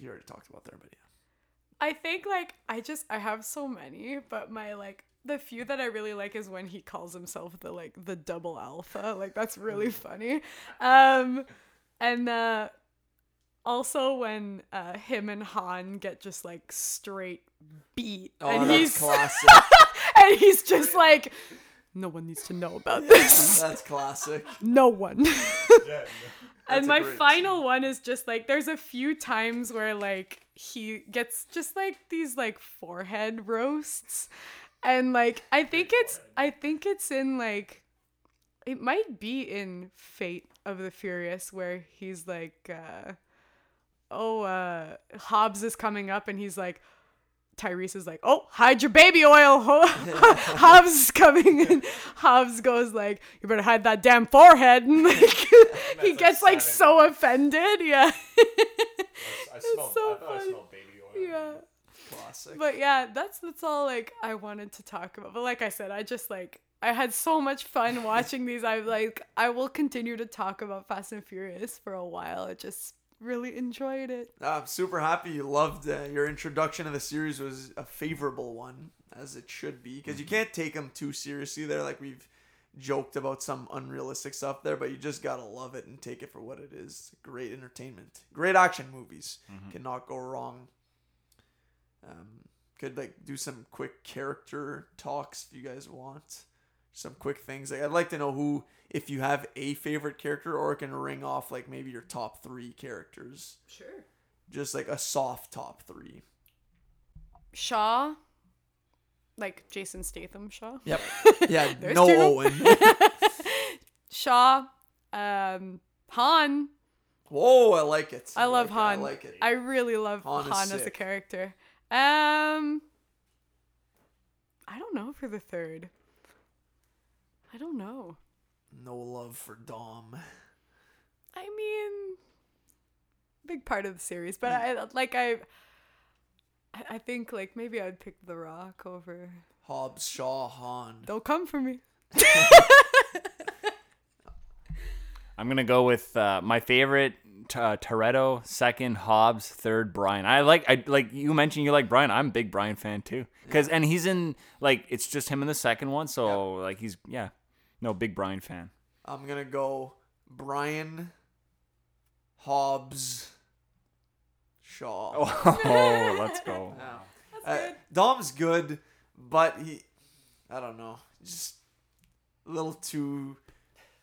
you already talked about there, but yeah. I think like I just I have so many, but my like the few that I really like is when he calls himself the like the double alpha. Like that's really funny, um, and uh, also when uh, him and Han get just like straight beat, oh, and that's he's classic. And he's just like, no one needs to know about yeah, this. That's classic. No one. Yeah, no. And my final scene. One is just like there's a few times where like he gets just like these like forehead roasts, and like I think it's I think it's in like it might be in Fate of the Furious where he's like uh, oh uh, Hobbs is coming up and he's like. Tyrese is like, oh, hide your baby oil. Hobbs is coming in. Hobbs goes like, you better hide that damn forehead. And like, he gets like so offended. Yeah. I smelled, so I thought I smelled baby oil. Yeah. Classic. But yeah, that's, that's all like I wanted to talk about. But like I said, I just like, I had so much fun watching these. I like, I will continue to talk about Fast and Furious for a while. It just really enjoyed it. I'm super happy you loved it. Your introduction to the series was a favorable one, as it should be, because you can't take them too seriously there. Like we've joked about some unrealistic stuff there, but you just gotta love it and take it for what it is. Great entertainment, great action movies, mm-hmm. cannot go wrong. Um, could like do some quick character talks if you guys want. Some quick things. Like I'd like to know who, if you have a favorite character, or can ring off like maybe your top three characters. Sure. Just like a soft top three. Shaw, like Jason Statham Shaw. Yep. Yeah. No two. Owen. Shaw, um, Han. Whoa, I like it. I, I love like Han. It. I like it. I really love Han, Han as a character. Um, I don't know for the third. I don't know. No love for Dom. I mean, big part of the series, but I like I. I think like maybe I'd pick The Rock over Hobbs, Shaw, Han. They'll come for me. I'm gonna go with uh, my favorite uh, Toretto, second Hobbs, third Brian. I like I like you mentioned you like Brian. I'm a big Brian fan too, because yeah. and he's in like it's just him in the second one, so yeah. like he's yeah. No, big Brian fan. I'm going to go Brian, Hobbs, Shaw. Oh, let's go. Yeah. That's uh, good. Dom's good, but he, I don't know, just a little too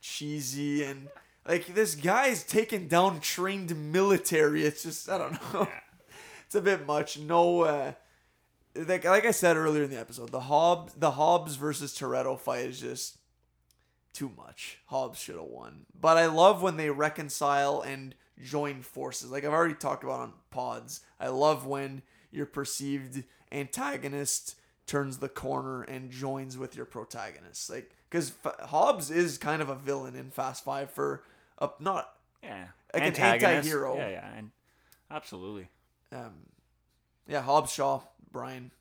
cheesy. And like this guy's taking down trained military. It's just, I don't know. Yeah. It's a bit much. No, uh, like, like I said earlier in the episode, the Hobbs, the Hobbs versus Toretto fight is just too much. Hobbs should have won. But I love when they reconcile and join forces. Like I've already talked about on pods. I love when your perceived antagonist turns the corner and joins with your protagonist. Like, because F- Hobbs is kind of a villain in Fast Five for a, not yeah like antagonist. An anti-hero. Yeah, yeah, and absolutely. Um, yeah, Hobbs, Shaw, Brian.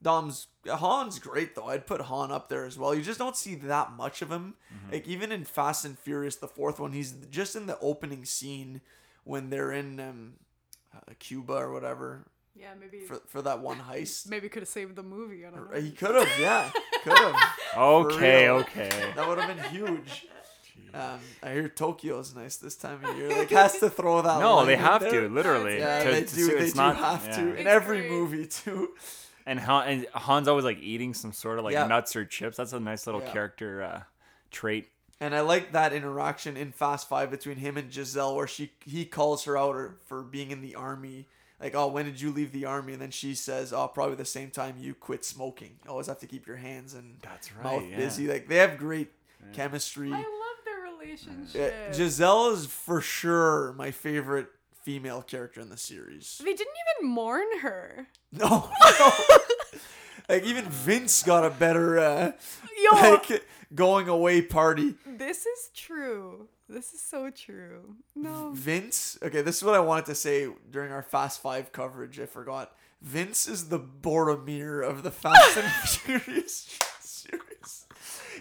Dom's Han's great though. I'd put Han up there as well. You just don't see that much of him. Mm-hmm. Like even in Fast and Furious, the fourth one, he's just in the opening scene when they're in um, uh, Cuba or whatever. Yeah, maybe for for that one heist. Maybe could have saved the movie. I don't know. He could have. Yeah, could have. Okay, okay. That would have been huge. Um, I hear Tokyo is nice this time of year. Like has to throw that. No, they have there. To literally. Yeah, to, they to do. They do not, have yeah. to in it's every great. Movie too. And, Han, and Han's always like eating some sort of like yeah. nuts or chips. That's a nice little yeah. character uh, trait. And I like that interaction in Fast Five between him and Giselle, where she he calls her out for being in the army. Like, oh, when did you leave the army? And then she says, oh, probably the same time you quit smoking. You always have to keep your hands and That's right, mouth yeah. busy. Like, they have great yeah. chemistry. I love their relationship. Yeah, Giselle is for sure my favorite female character in the series. They didn't even mourn her. No, no. Like, even Vince got a better uh, Yo, like going away party. This is true. This is so true. No. Vince. Okay, this is what I wanted to say during our Fast Five coverage. I forgot. Vince is the Boromir of the Fast and Furious series.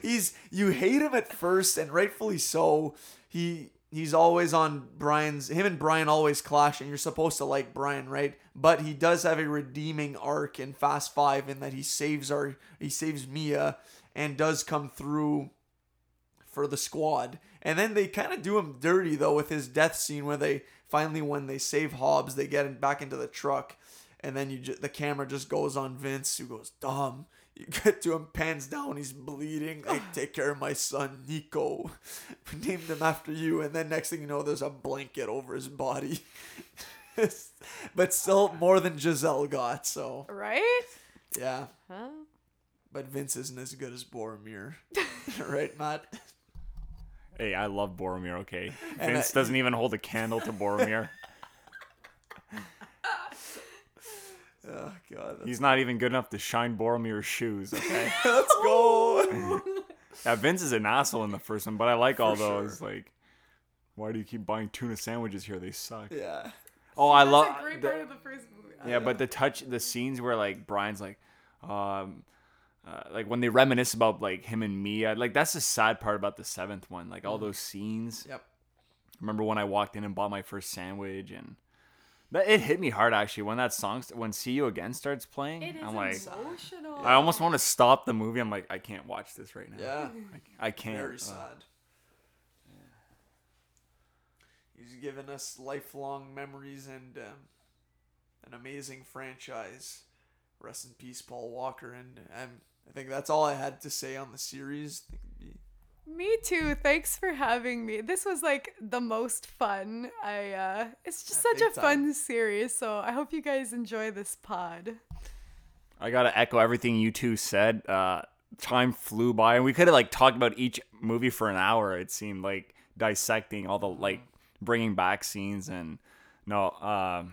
He's you hate him at first, and rightfully so. He he's always on Brian's. Him and Brian always clash, and you're supposed to like Brian, right? But he does have a redeeming arc in Fast Five, in that he saves our he saves Mia and does come through for the squad. And then they kind of do him dirty, though, with his death scene where they finally, when they save Hobbs, they get him back into the truck. And then you ju- the camera just goes on Vince, who goes dumb. You get to him, pans down, he's bleeding. Like, take care of my son, Nico. We named him after you. And then next thing you know, there's a blanket over his body. But still more than Giselle got, so. Right? Yeah. Huh? But Vince isn't as good as Boromir. Right, Matt? Hey, I love Boromir, okay? And Vince I, doesn't even hold a candle to Boromir. Oh, God. He's not even good enough to shine Boromir's shoes, okay? Let's go! Yeah, Vince is an asshole in the first one, but I like For all those. Sure. Like, why do you keep buying tuna sandwiches here? They suck. Yeah. Oh, I love... That's a great the, part of the first movie. Yeah, yeah, but the touch, the scenes where, like, Brian's like, um... Uh, like when they reminisce about like him and Mia, like that's the sad part about the seventh one. Like all those scenes. Yep. I remember when I walked in and bought my first sandwich, and that it hit me hard actually when that song st- when See You Again starts playing. It is I'm like, emotional. I almost want to stop the movie. I'm like, I can't watch this right now. Yeah. I, I can't. Very sad. Uh, yeah. He's given us lifelong memories and um, an amazing franchise. Rest in peace, Paul Walker, and um, I think that's all I had to say on the series. Me too. Thanks for having me. This was like the most fun. I uh, it's just yeah, such a time. fun series. So I hope you guys enjoy this pod. I gotta echo everything you two said. Uh, time flew by, and we could have like talked about each movie for an hour. It seemed like dissecting all the like bringing back scenes and no. Uh,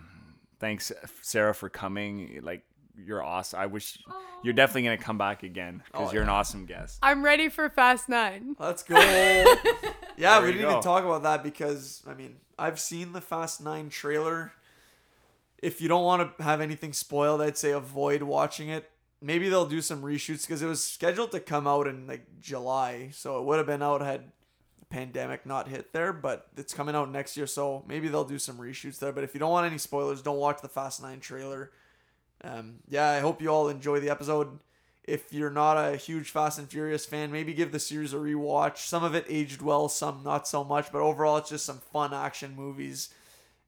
thanks, Sarah, for coming. Like. You're awesome. I wish oh. You're definitely going to come back again because oh, you're yeah. an awesome guest. I'm ready for Fast Nine. Let's go. Yeah, we didn't go. even talk about that because, I mean, I've seen the Fast Nine trailer. If you don't want to have anything spoiled, I'd say avoid watching it. Maybe they'll do some reshoots because it was scheduled to come out in like July. So it would have been out had the pandemic not hit there, but it's coming out next year. So maybe they'll do some reshoots there. But if you don't want any spoilers, don't watch the Fast Nine trailer. Um, yeah, I hope you all enjoy the episode. If you're not a huge Fast and Furious fan, maybe give the series a rewatch. Some of it aged well, some not so much, but overall it's just some fun action movies.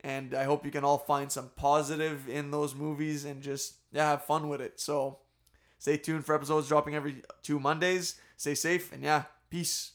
And I hope you can all find some positive in those movies and just, yeah, have fun with it. So stay tuned for episodes dropping every two Mondays. Stay safe and yeah, peace.